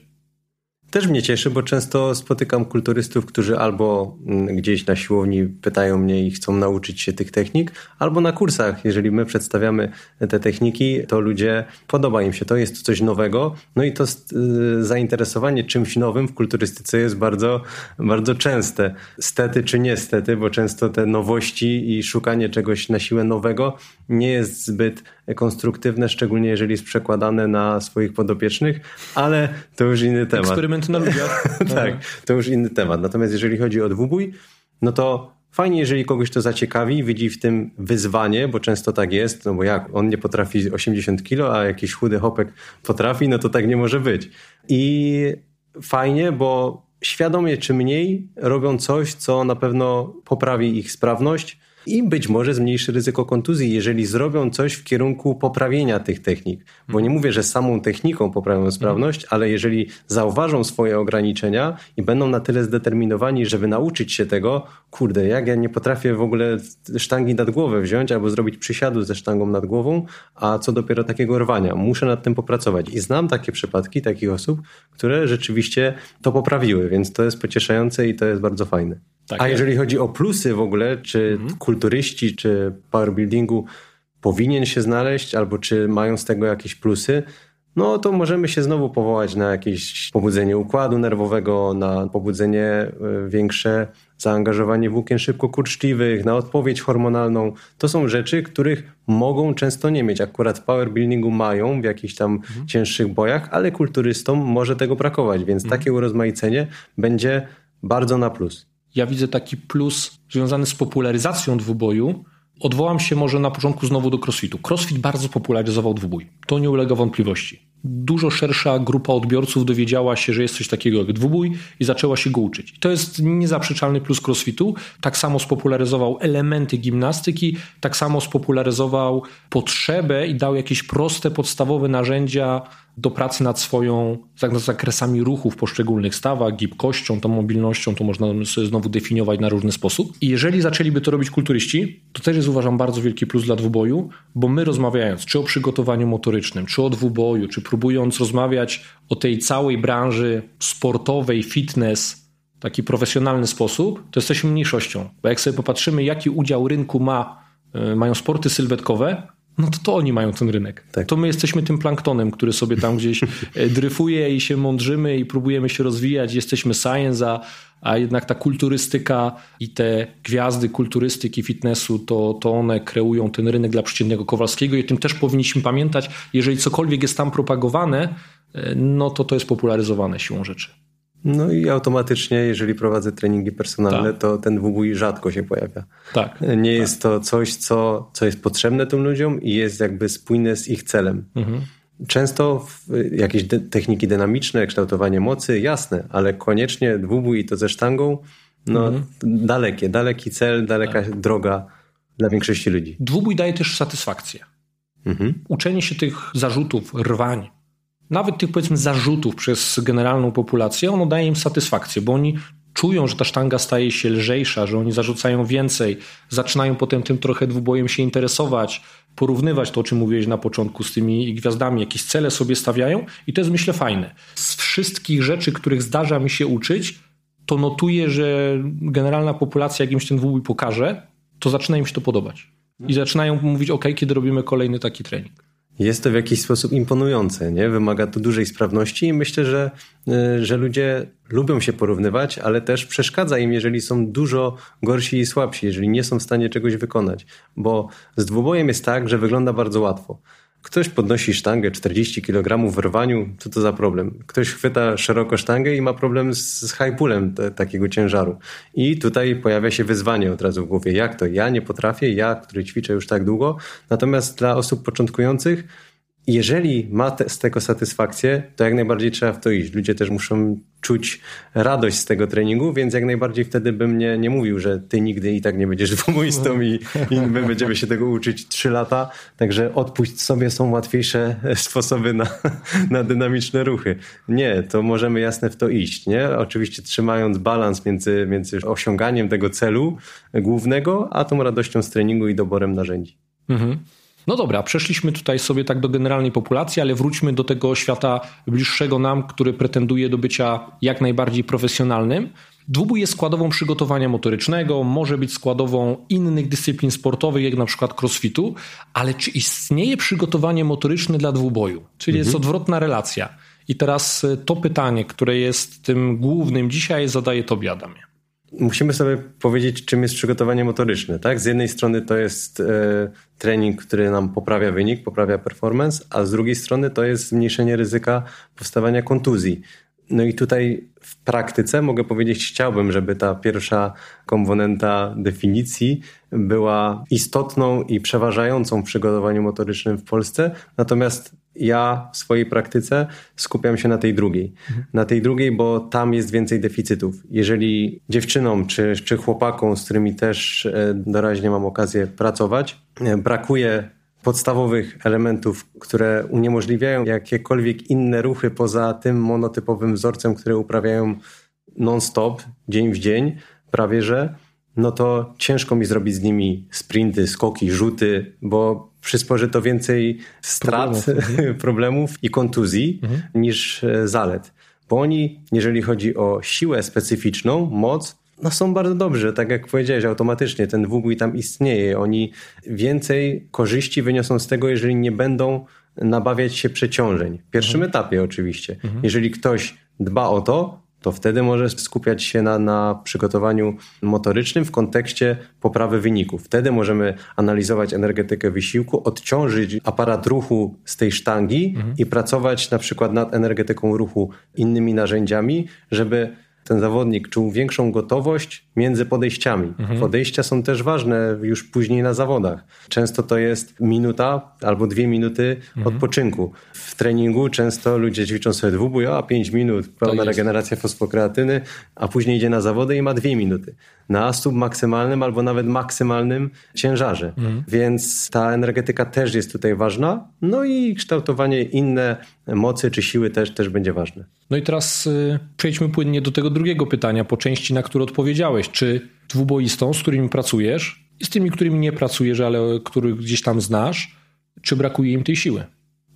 Też mnie cieszy, bo często spotykam kulturystów, którzy albo gdzieś na siłowni pytają mnie i chcą nauczyć się tych technik, albo na kursach. Jeżeli my przedstawiamy te techniki, to ludzie, podoba im się to, jest to coś nowego. No i to zainteresowanie czymś nowym w kulturystyce jest bardzo, bardzo częste. Stety czy niestety, bo często te nowości i szukanie czegoś na siłę nowego nie jest zbyt konstruktywne, szczególnie jeżeli jest przekładane na swoich podopiecznych, ale to już inny temat. Eksperyment na ludziach. Tak, to już inny temat. Natomiast jeżeli chodzi o dwubój, no to fajnie, jeżeli kogoś to zaciekawi, widzi w tym wyzwanie, bo często tak jest, no bo jak on nie potrafi 80 kilo, a jakiś chudy chopek potrafi, no to tak nie może być. I fajnie, bo świadomie czy mniej robią coś, co na pewno poprawi ich sprawność, i być może zmniejszy ryzyko kontuzji, jeżeli zrobią coś w kierunku poprawienia tych technik. Bo nie mówię, że samą techniką poprawią sprawność, ale jeżeli zauważą swoje ograniczenia i będą na tyle zdeterminowani, żeby nauczyć się tego, kurde, jak ja nie potrafię w ogóle sztangi nad głowę wziąć albo zrobić przysiadu ze sztangą nad głową, a co dopiero takiego rwania. Muszę nad tym popracować. I znam takie przypadki takich osób, które rzeczywiście to poprawiły, więc to jest pocieszające i to jest bardzo fajne. Tak, a jeżeli chodzi o plusy w ogóle, czy kulturyści, czy powerbuildingu powinien się znaleźć, albo czy mają z tego jakieś plusy, no to możemy się znowu powołać na jakieś pobudzenie układu nerwowego, na pobudzenie większe, zaangażowanie włókien szybkokurczliwych, na odpowiedź hormonalną. To są rzeczy, których mogą często nie mieć. Akurat w powerbuildingu mają w jakichś tam cięższych bojach, ale kulturystom może tego brakować, więc takie urozmaicenie będzie bardzo na plus. Ja widzę taki plus związany z popularyzacją dwuboju. Odwołam się może na początku znowu do crossfitu. Crossfit bardzo popularyzował dwubój. To nie ulega wątpliwości. dużo szersza grupa odbiorców dowiedziała się, że jest coś takiego jak dwubój i zaczęła się go uczyć. I to jest niezaprzeczalny plus crossfitu. Tak samo spopularyzował elementy gimnastyki, tak samo spopularyzował potrzebę i dał jakieś proste, podstawowe narzędzia do pracy nad zakresami ruchu w poszczególnych stawach, gibkością, tą mobilnością, to można sobie znowu definiować na różny sposób. I jeżeli zaczęliby to robić kulturyści, to też jest, uważam, bardzo wielki plus dla dwuboju, bo my rozmawiając czy o przygotowaniu motorycznym, czy o dwuboju, czy próbując rozmawiać o tej całej branży sportowej, fitness, w taki profesjonalny sposób, to jesteśmy mniejszością. Bo jak sobie popatrzymy, jaki udział rynku mają sporty sylwetkowe, no to oni mają ten rynek. Tak. To my jesteśmy tym planktonem, który sobie tam gdzieś dryfuje i się mądrzymy i próbujemy się rozwijać. Jesteśmy science, a jednak ta kulturystyka i te gwiazdy kulturystyki, fitnessu, to one kreują ten rynek dla przeciętnego Kowalskiego i o tym też powinniśmy pamiętać. Jeżeli cokolwiek jest tam propagowane, no to jest popularyzowane siłą rzeczy. No i automatycznie, jeżeli prowadzę treningi personalne, tak, to ten dwubój rzadko się pojawia. Tak. Nie jest to coś, co jest potrzebne tym ludziom i jest jakby spójne z ich celem. Mhm. Często jakieś techniki dynamiczne, kształtowanie mocy, jasne, ale koniecznie dwubój i to ze sztangą, daleki cel, daleka droga dla większości ludzi. Dwubój daje też satysfakcję. Mhm. Uczenie się tych zarzutów, rwań, nawet tych, powiedzmy, zarzutów przez generalną populację, ono daje im satysfakcję, bo oni czują, że ta sztanga staje się lżejsza, że oni zarzucają więcej, zaczynają potem tym trochę dwubojem się interesować, porównywać to, o czym mówiłeś na początku z tymi gwiazdami, jakieś cele sobie stawiają i to jest, myślę, fajne. Z wszystkich rzeczy, których zdarza mi się uczyć, to notuję, że generalna populacja, jak im się ten dwubój pokaże, to zaczyna im się to podobać. I zaczynają mówić, okej, kiedy robimy kolejny taki trening. Jest to w jakiś sposób imponujące, nie? Wymaga to dużej sprawności i myślę, że ludzie lubią się porównywać, ale też przeszkadza im, jeżeli są dużo gorsi i słabsi, jeżeli nie są w stanie czegoś wykonać, bo z dwubojem jest tak, że wygląda bardzo łatwo. Ktoś podnosi sztangę 40 kg w rwaniu, co to za problem? Ktoś chwyta szeroko sztangę i ma problem z high-pullem takiego ciężaru. I tutaj pojawia się wyzwanie od razu w głowie. Jak to? Ja nie potrafię, który ćwiczę już tak długo. Natomiast dla osób początkujących, jeżeli ma z tego satysfakcję, to jak najbardziej trzeba w to iść. Ludzie też muszą czuć radość z tego treningu, więc jak najbardziej wtedy bym nie mówił, że ty nigdy i tak nie będziesz dwuboistą i my będziemy się tego uczyć 3 lata. Także odpuść sobie, są łatwiejsze sposoby na dynamiczne ruchy. Nie, to możemy jasne w to iść, nie? Oczywiście trzymając balans między osiąganiem tego celu głównego, a tą radością z treningu i doborem narzędzi. Mhm. No dobra, przeszliśmy tutaj sobie tak do generalnej populacji, ale wróćmy do tego świata bliższego nam, który pretenduje do bycia jak najbardziej profesjonalnym. Dwubój jest składową przygotowania motorycznego, może być składową innych dyscyplin sportowych, jak na przykład crossfitu, ale czy istnieje przygotowanie motoryczne dla dwuboju? Czyli jest odwrotna relacja. I teraz to pytanie, które jest tym głównym dzisiaj, zadaję tobie, Adamie. Musimy sobie powiedzieć, czym jest przygotowanie motoryczne, tak? Z jednej strony to jest trening, który nam poprawia wynik, poprawia performance, a z drugiej strony to jest zmniejszenie ryzyka powstawania kontuzji. No i tutaj w praktyce mogę powiedzieć, chciałbym, żeby ta pierwsza komponenta definicji była istotną i przeważającą w przygotowaniu motorycznym w Polsce, natomiast ja w swojej praktyce skupiam się na tej drugiej. Na tej drugiej, bo tam jest więcej deficytów. Jeżeli dziewczynom czy chłopakom, z którymi też doraźnie mam okazję pracować, brakuje podstawowych elementów, które uniemożliwiają jakiekolwiek inne ruchy poza tym monotypowym wzorcem, który uprawiają non-stop, dzień w dzień, prawie że, no to ciężko mi zrobić z nimi sprinty, skoki, rzuty, bo przysporzy to więcej strat, problemów i kontuzji niż zalet. Bo oni, jeżeli chodzi o siłę specyficzną, moc, no są bardzo dobrzy, tak jak powiedziałeś, automatycznie ten dwubój tam istnieje. Oni więcej korzyści wyniosą z tego, jeżeli nie będą nabawiać się przeciążeń. W pierwszym etapie oczywiście. Jeżeli ktoś dba o to wtedy może skupiać się na przygotowaniu motorycznym w kontekście poprawy wyników. Wtedy możemy analizować energetykę wysiłku, odciążyć aparat ruchu z tej sztangi i pracować na przykład nad energetyką ruchu innymi narzędziami, żeby ten zawodnik czuł większą gotowość między podejściami. Mhm. Podejścia są też ważne już później na zawodach. Często to jest minuta albo 2 minuty odpoczynku. W treningu często ludzie ćwiczą sobie dwubój, a 5 minut pełna regeneracja fosfokreatyny, a później idzie na zawody i ma 2 minuty. Na submaksymalnym albo nawet maksymalnym ciężarze. Więc ta energetyka też jest tutaj ważna. No i kształtowanie inne mocy czy siły też będzie ważne. No i teraz przejdźmy płynnie do tego drugiego pytania, po części, na które odpowiedziałeś. Czy dwuboistą, z którymi pracujesz i z tymi, którymi nie pracujesz, ale których gdzieś tam znasz, czy brakuje im tej siły?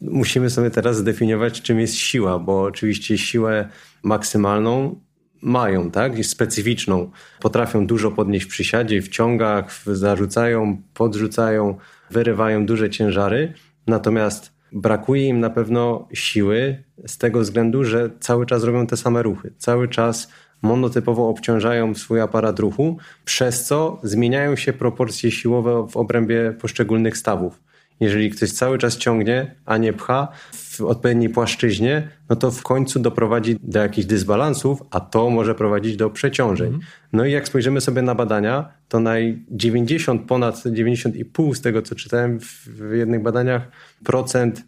Musimy sobie teraz zdefiniować, czym jest siła, bo oczywiście siłę maksymalną mają, tak? Jest specyficzną. Potrafią dużo podnieść w przysiadzie, w ciągach, zarzucają, podrzucają, wyrywają duże ciężary. Natomiast brakuje im na pewno siły z tego względu, że cały czas robią te same ruchy. Cały czas monotypowo obciążają swój aparat ruchu, przez co zmieniają się proporcje siłowe w obrębie poszczególnych stawów. Jeżeli ktoś cały czas ciągnie, a nie pcha w odpowiedniej płaszczyźnie, no to w końcu doprowadzi do jakichś dysbalansów, a to może prowadzić do przeciążeń. No i jak spojrzymy sobie na badania, to na 90,5% z tego, co czytałem w jednych badaniach, procent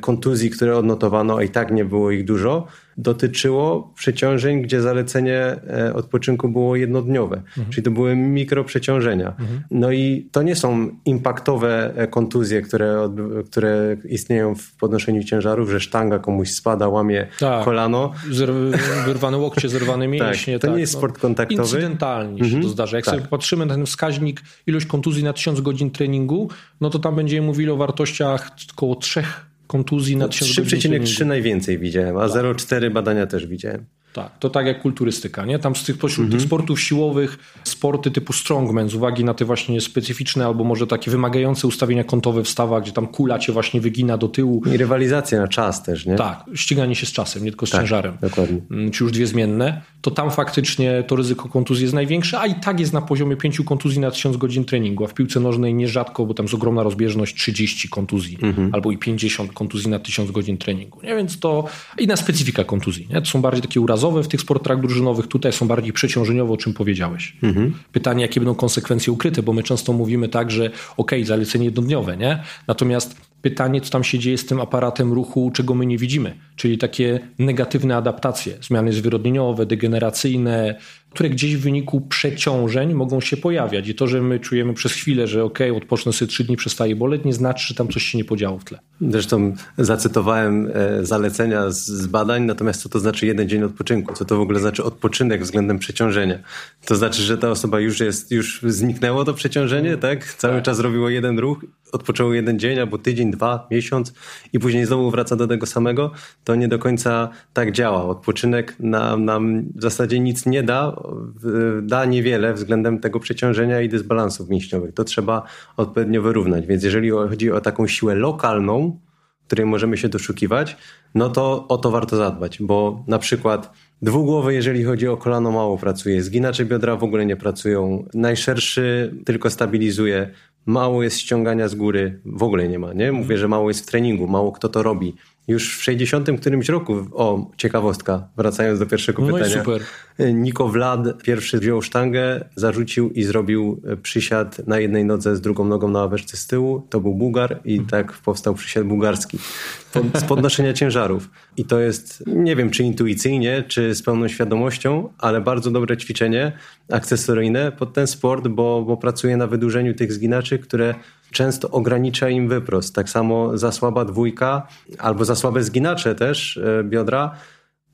kontuzji, które odnotowano, a i tak nie było ich dużo, dotyczyło przeciążeń, gdzie zalecenie odpoczynku było jednodniowe. Czyli to były mikroprzeciążenia. No i to nie są impaktowe kontuzje, które istnieją w podnoszeniu ciężarów, że sztanga komuś spada, łamie kolano. Wyrwane łokcie, zerwane mięśnie. To nie jest sport kontaktowy. Incydentalnie się to zdarza. Jak sobie patrzymy na ten wskaźnik ilość kontuzji na 1000 godzin treningu, no to tam będziemy mówili o wartościach około 3 kontuzji na 1000 godzin treningu. 3,3 najwięcej widziałem, a 0,4 badania też widziałem. Tak, to tak jak kulturystyka, nie? Tam pośród tych sportów siłowych, sporty typu strongman z uwagi na te właśnie specyficzne albo może takie wymagające ustawienia kątowe w stawach, gdzie tam kula cię właśnie wygina do tyłu. I rywalizacja na czas też, nie? Tak, ściganie się z czasem, nie tylko z ciężarem. Dokładnie. Czy już 2 zmienne, to tam faktycznie to ryzyko kontuzji jest największe, a i tak jest na poziomie 5 kontuzji na 1000 godzin treningu, a w piłce nożnej nierzadko, bo tam jest ogromna rozbieżność 30 kontuzji albo i 50 kontuzji na 1000 godzin treningu, nie? Więc to inna specyfika kontuzji, nie? To są bardziej takie urazowe w tych sportach drużynowych, tutaj są bardziej przeciążeniowe, o czym powiedziałeś. Pytanie, jakie będą konsekwencje ukryte, bo my często mówimy tak, że zalecenie jednodniowe, nie? Natomiast pytanie, co tam się dzieje z tym aparatem ruchu, czego my nie widzimy, czyli takie negatywne adaptacje, zmiany zwyrodnieniowe, degeneracyjne, które gdzieś w wyniku przeciążeń mogą się pojawiać i to, że my czujemy przez chwilę, że odpocznę sobie 3 dni, przestaje boleć, nie znaczy, że tam coś się nie podziało w tle. Zresztą zacytowałem zalecenia z badań, natomiast co to znaczy 1 dzień odpoczynku? Co to w ogóle znaczy odpoczynek względem przeciążenia? To znaczy, że ta osoba już zniknęło to przeciążenie, tak? Cały czas robiło jeden ruch, odpoczęło 1 dzień albo tydzień, 2, miesiąc i później znowu wraca do tego samego. To nie do końca tak działa. Odpoczynek nam w zasadzie nic nie da niewiele względem tego przeciążenia i dysbalansów mięśniowych. To trzeba odpowiednio wyrównać. Więc jeżeli chodzi o taką siłę lokalną, której możemy się doszukiwać, no to o to warto zadbać, bo na przykład dwugłowy, jeżeli chodzi o kolano, mało pracuje, zginacze biodra w ogóle nie pracują, najszerszy tylko stabilizuje, mało jest ściągania z góry, w ogóle nie ma, nie? Mówię, że mało jest w treningu, mało kto to robi. Już w 60 którymś roku, ciekawostka, wracając do pierwszego pytania. No i super. Niko Vlad pierwszy wziął sztangę, zarzucił i zrobił przysiad na jednej nodze z drugą nogą na ławeczce z tyłu. To był Bułgar i tak powstał przysiad bułgarski z podnoszenia ciężarów. I to jest, nie wiem czy intuicyjnie, czy z pełną świadomością, ale bardzo dobre ćwiczenie akcesoryjne pod ten sport, bo pracuje na wydłużeniu tych zginaczy, które często ogranicza im wyprost. Tak samo za słaba dwójka albo za słabe zginacze też biodra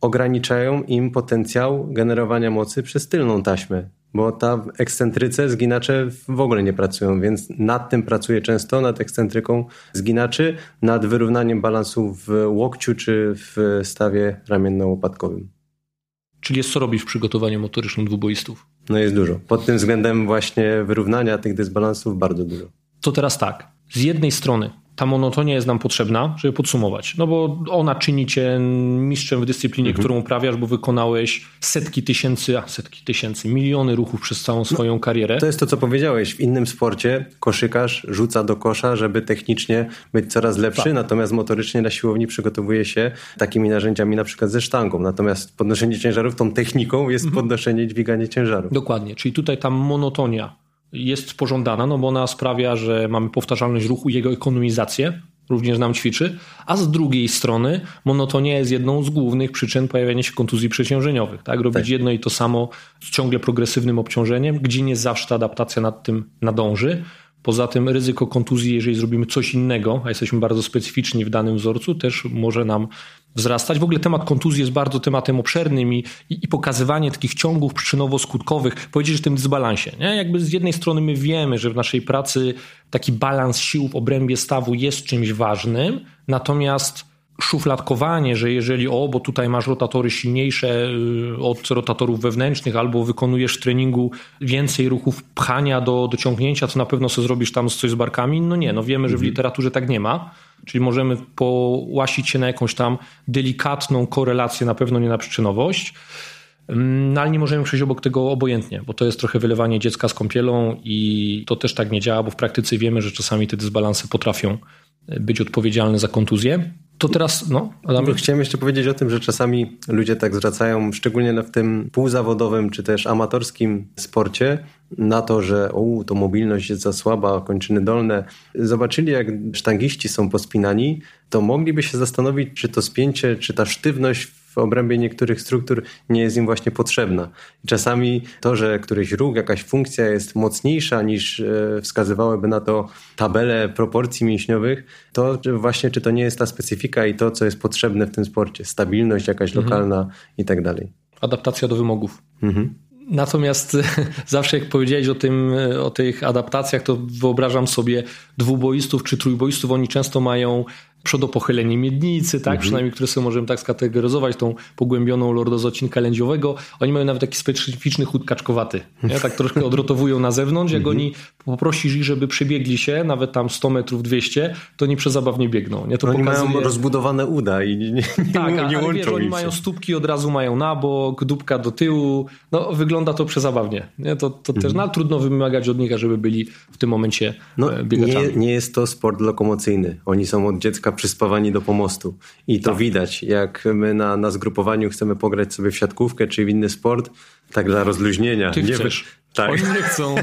ograniczają im potencjał generowania mocy przez tylną taśmę, bo w ekscentryce zginacze w ogóle nie pracują, więc nad tym pracuje często, nad ekscentryką zginaczy, nad wyrównaniem balansu w łokciu czy w stawie ramienno-łopatkowym. Czyli jest co robić w przygotowaniu motorycznym dwuboistów? No jest dużo. Pod tym względem właśnie wyrównania tych dysbalansów bardzo dużo. To teraz tak, z jednej strony ta monotonia jest nam potrzebna, żeby podsumować. No bo ona czyni cię mistrzem w dyscyplinie, którą uprawiasz, bo wykonałeś setki tysięcy, miliony ruchów przez całą swoją karierę. To jest to, co powiedziałeś. W innym sporcie koszykarz rzuca do kosza, żeby technicznie być coraz lepszy, natomiast motorycznie na siłowni przygotowuje się takimi narzędziami, na przykład ze sztangą. Natomiast podnoszenie ciężarów, tą techniką jest podnoszenie, dźwiganie ciężarów. Dokładnie, czyli tutaj ta monotonia jest pożądana, no bo ona sprawia, że mamy powtarzalność ruchu i jego ekonomizację, również nam ćwiczy, a z drugiej strony monotonia jest jedną z głównych przyczyn pojawiania się kontuzji przeciążeniowych. Tak? Robić jedno i to samo z ciągle progresywnym obciążeniem, gdzie nie zawsze ta adaptacja nad tym nadąży. Poza tym ryzyko kontuzji, jeżeli zrobimy coś innego, a jesteśmy bardzo specyficzni w danym wzorcu, też może nam wzrastać. W ogóle temat kontuzji jest bardzo tematem obszernym i pokazywanie takich ciągów przyczynowo-skutkowych, powiedzieć o tym dysbalansie. Nie? Jakby z jednej strony my wiemy, że w naszej pracy taki balans sił w obrębie stawu jest czymś ważnym, natomiast szufladkowanie, że jeżeli bo tutaj masz rotatory silniejsze od rotatorów wewnętrznych, albo wykonujesz w treningu więcej ruchów pchania do ciągnięcia, to na pewno sobie zrobisz tam coś z barkami. No nie, no wiemy, że w literaturze tak nie ma. Czyli możemy połasić się na jakąś tam delikatną korelację, na pewno nie na przyczynowość. No ale nie możemy przejść obok tego obojętnie, bo to jest trochę wylewanie dziecka z kąpielą i to też tak nie działa, bo w praktyce wiemy, że czasami te dysbalanse potrafią być odpowiedzialne za kontuzję. To teraz, chciałem jeszcze powiedzieć o tym, że czasami ludzie tak zwracają, szczególnie w tym półzawodowym czy też amatorskim sporcie, na to, że to mobilność jest za słaba, kończyny dolne. Zobaczyli, jak sztangiści są pospinani, to mogliby się zastanowić, czy to spięcie, czy ta sztywność w obrębie niektórych struktur nie jest im właśnie potrzebna. I czasami to, że któryś ruch, jakaś funkcja jest mocniejsza niż wskazywałyby na to tabele proporcji mięśniowych, to właśnie czy to nie jest ta specyfika i to, co jest potrzebne w tym sporcie. Stabilność jakaś lokalna i tak dalej. Adaptacja do wymogów. Natomiast zawsze jak powiedziałeś o tych adaptacjach, to wyobrażam sobie dwuboistów czy trójboistów. Oni często mają przodopochylenie miednicy, tak? Przynajmniej, które sobie możemy tak skategoryzować, tą pogłębioną lordozę odcinka lędziowego. Oni mają nawet taki specyficzny chód kaczkowaty. Nie? Tak troszkę odrotowują na zewnątrz. Jak oni poprosisz ich, żeby przebiegli się, nawet tam 100 metrów, 200, to oni przezabawnie biegną. Nie? To oni mają rozbudowane uda i nie łączą się. Oni mają stópki, od razu mają na bok, dupka do tyłu. No, wygląda to przezabawnie. Nie? To też trudno wymagać od nich, żeby byli w tym momencie biegaczami. Nie jest to sport lokomocyjny. Oni są od dziecka przyspawani do pomostu. I to widać, jak my na zgrupowaniu chcemy pograć sobie w siatkówkę czy w inny sport, tak dla rozluźnienia. Ty chcesz. Oni nie chcą.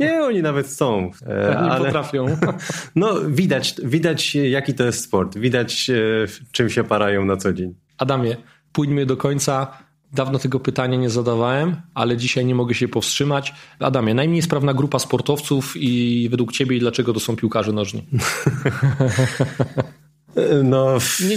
Nie, oni nawet chcą. Nie potrafią. Widać, jaki to jest sport. Widać, czym się parają na co dzień. Adamie, pójdźmy do końca. Dawno tego pytania nie zadawałem, ale dzisiaj nie mogę się powstrzymać. Adamie, najmniej sprawna grupa sportowców i według ciebie dlaczego to są piłkarze nożni?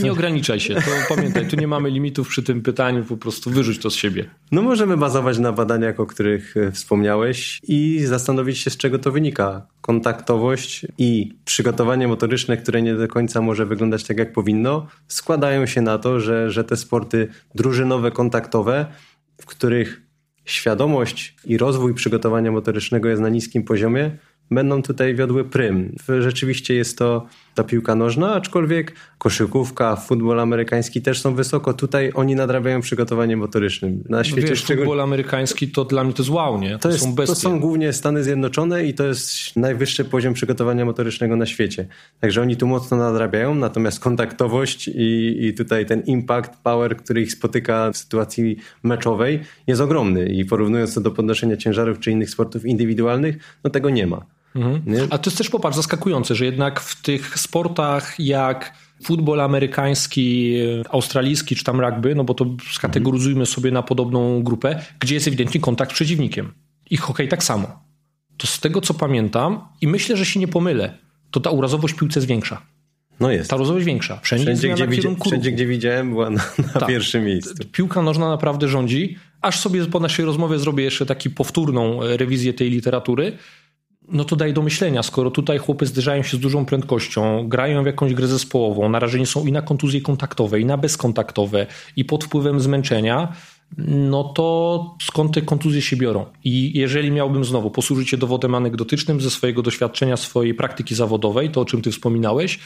Nie ograniczaj się. To pamiętaj, tu nie mamy limitów przy tym pytaniu, po prostu wyrzuć to z siebie. Możemy bazować na badaniach, o których wspomniałeś i zastanowić się, z czego to wynika. Kontaktowość i przygotowanie motoryczne, które nie do końca może wyglądać tak, jak powinno, składają się na to, że te sporty drużynowe, kontaktowe, w których świadomość i rozwój przygotowania motorycznego jest na niskim poziomie, będą tutaj wiodły prym. Rzeczywiście jest to ta piłka nożna, aczkolwiek koszykówka, futbol amerykański też są wysoko. Tutaj oni nadrabiają przygotowanie motorycznym. Na świecie futbol amerykański to dla mnie to jest wow, nie? To są bestie. To są głównie Stany Zjednoczone i to jest najwyższy poziom przygotowania motorycznego na świecie. Także oni tu mocno nadrabiają, natomiast kontaktowość i tutaj ten impact, power, który ich spotyka w sytuacji meczowej jest ogromny i porównując to do podnoszenia ciężarów czy innych sportów indywidualnych, tego nie ma. A to jest też, popatrz, zaskakujące, że jednak w tych sportach jak futbol amerykański, australijski czy tam rugby, bo to skategoryzujmy sobie na podobną grupę, gdzie jest ewidentnie kontakt z przeciwnikiem. I hokej tak samo. To z tego, co pamiętam i myślę, że się nie pomylę, to ta urazowość w piłce jest większa. Jest. Ta rozwoju większa. Wszędzie, gdzie widziałem, była na pierwszym miejscu. Piłka nożna naprawdę rządzi. Aż sobie po naszej rozmowie zrobię jeszcze taki powtórną rewizję tej literatury. To daje do myślenia, skoro tutaj chłopy zderzają się z dużą prędkością, grają w jakąś grę zespołową, narażeni są i na kontuzje kontaktowe, i na bezkontaktowe, i pod wpływem zmęczenia, no to skąd te kontuzje się biorą? I jeżeli miałbym znowu posłużyć się dowodem anegdotycznym ze swojego doświadczenia, swojej praktyki zawodowej, to o czym ty wspominałeś,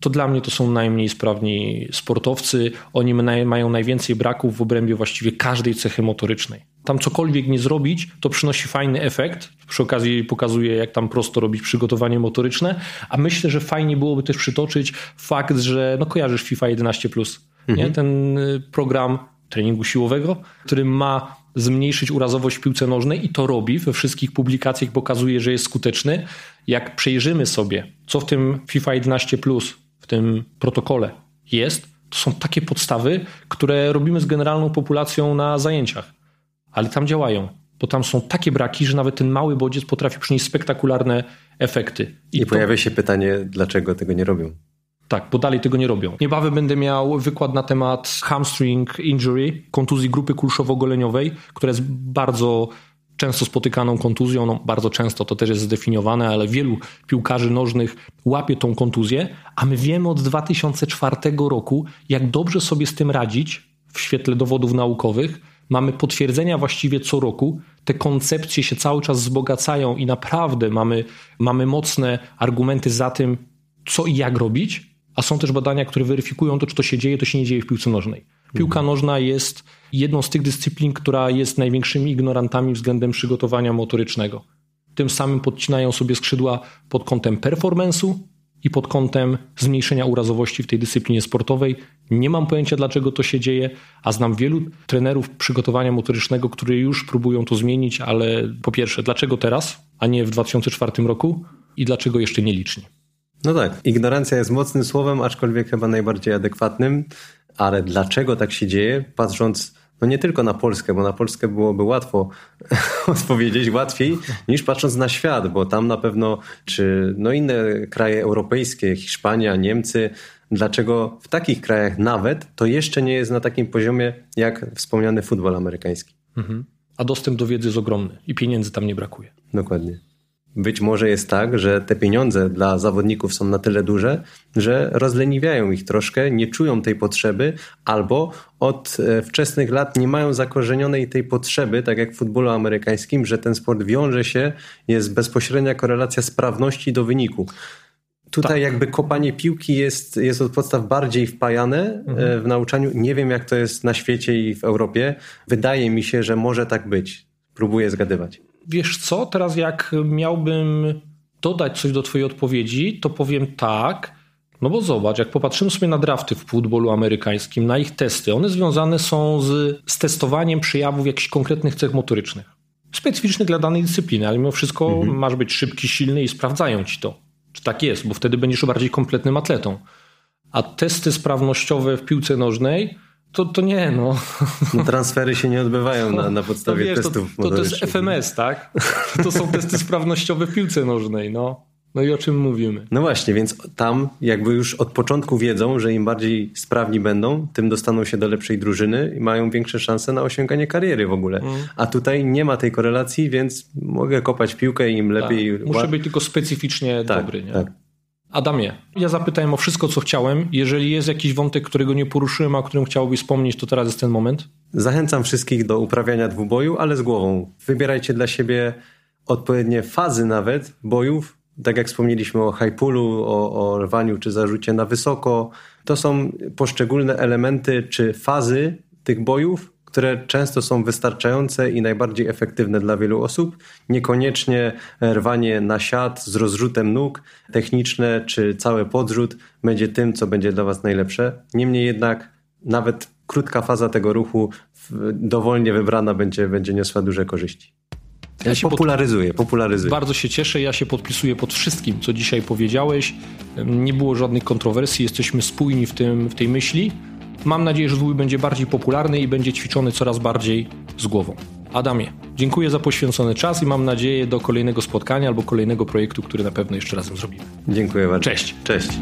to dla mnie to są najmniej sprawni sportowcy. Oni mają najwięcej braków w obrębie właściwie każdej cechy motorycznej. Tam cokolwiek nie zrobić, to przynosi fajny efekt. Przy okazji pokazuje, jak tam prosto robić przygotowanie motoryczne. A myślę, że fajnie byłoby też przytoczyć fakt, że no kojarzysz FIFA 11+, nie? Ten program treningu siłowego, który ma zmniejszyć urazowość w piłce nożnej i to robi, we wszystkich publikacjach pokazuje, że jest skuteczny. Jak przejrzymy sobie, co w tym FIFA 11+, w tym protokole jest, to są takie podstawy, które robimy z generalną populacją na zajęciach. Ale tam działają, bo tam są takie braki, że nawet ten mały bodziec potrafi przynieść spektakularne efekty. I to... pojawia się pytanie, dlaczego tego nie robią. Tak, bo dalej tego nie robią. Niebawem będę miał wykład na temat hamstring injury, kontuzji grupy kulszowo-goleniowej, która jest bardzo często spotykaną kontuzją. No, bardzo często to też jest zdefiniowane, ale wielu piłkarzy nożnych łapie tą kontuzję, a my wiemy od 2004 roku, jak dobrze sobie z tym radzić w świetle dowodów naukowych. Mamy potwierdzenia właściwie co roku, te koncepcje się cały czas wzbogacają i naprawdę mamy mocne argumenty za tym, co i jak robić. A są też badania, które weryfikują to, czy to się dzieje, to się nie dzieje w piłce nożnej. Piłka nożna jest jedną z tych dyscyplin, która jest największymi ignorantami względem przygotowania motorycznego. Tym samym podcinają sobie skrzydła pod kątem performance'u i pod kątem zmniejszenia urazowości w tej dyscyplinie sportowej. Nie mam pojęcia, dlaczego to się dzieje, a znam wielu trenerów przygotowania motorycznego, którzy już próbują to zmienić, ale po pierwsze, dlaczego teraz, a nie w 2004 roku i dlaczego jeszcze nieliczni? No tak, ignorancja jest mocnym słowem, aczkolwiek chyba najbardziej adekwatnym, ale dlaczego tak się dzieje, patrząc no nie tylko na Polskę, bo na Polskę byłoby łatwo odpowiedzieć, łatwiej niż patrząc na świat, bo tam na pewno, czy no inne kraje europejskie, Hiszpania, Niemcy, dlaczego w takich krajach nawet to jeszcze nie jest na takim poziomie jak wspomniany futbol amerykański. Mhm. A dostęp do wiedzy jest ogromny i pieniędzy tam nie brakuje. Dokładnie. Być może jest tak, że te pieniądze dla zawodników są na tyle duże, że rozleniwiają ich troszkę, nie czują tej potrzeby albo od wczesnych lat nie mają zakorzenionej tej potrzeby, tak jak w futbolu amerykańskim, że ten sport wiąże się, jest bezpośrednia korelacja sprawności do wyniku. Tutaj tak. Jakby kopanie piłki jest od podstaw bardziej wpajane w nauczaniu. Nie wiem, jak to jest na świecie i w Europie. Wydaje mi się, że może tak być. Próbuję zgadywać. Wiesz co, teraz jak miałbym dodać coś do twojej odpowiedzi, to powiem tak, no bo zobacz, jak popatrzymy sobie na drafty w futbolu amerykańskim, na ich testy, one związane są z testowaniem przejawów jakichś konkretnych cech motorycznych, specyficznych dla danej dyscypliny, ale mimo wszystko masz być szybki, silny i sprawdzają ci to, czy tak jest, bo wtedy będziesz bardziej kompletnym atletą. A testy sprawnościowe w piłce nożnej to nie, no. Transfery się nie odbywają na podstawie testów. To jest FMS, tak? To są testy sprawnościowe w piłce nożnej, no. No i o czym mówimy? No właśnie, więc tam jakby już od początku wiedzą, że im bardziej sprawni będą, tym dostaną się do lepszej drużyny i mają większe szanse na osiąganie kariery w ogóle. A tutaj nie ma tej korelacji, więc mogę kopać piłkę i im lepiej... Tak. Muszę być tylko specyficznie dobry, nie? Tak. Adamie, ja zapytałem o wszystko, co chciałem. Jeżeli jest jakiś wątek, którego nie poruszyłem, a o którym chciałbyś wspomnieć, to teraz jest ten moment. Zachęcam wszystkich do uprawiania dwuboju, ale z głową. Wybierajcie dla siebie odpowiednie fazy nawet bojów. Tak jak wspomnieliśmy o high-pullu, o rwaniu czy zarzucie na wysoko. To są poszczególne elementy czy fazy tych bojów, które często są wystarczające i najbardziej efektywne dla wielu osób. Niekoniecznie rwanie na siat z rozrzutem nóg, techniczne czy cały podrzut będzie tym, co będzie dla was najlepsze. Niemniej jednak nawet krótka faza tego ruchu dowolnie wybrana będzie niosła duże korzyści. Ja się popularyzuję. Bardzo się cieszę, ja się podpisuję pod wszystkim, co dzisiaj powiedziałeś. Nie było żadnych kontrowersji, jesteśmy spójni w tej myśli. Mam nadzieję, że dwój będzie bardziej popularny i będzie ćwiczony coraz bardziej z głową. Adamie, dziękuję za poświęcony czas i mam nadzieję do kolejnego spotkania albo kolejnego projektu, który na pewno jeszcze razem zrobimy. Dziękuję bardzo. Cześć.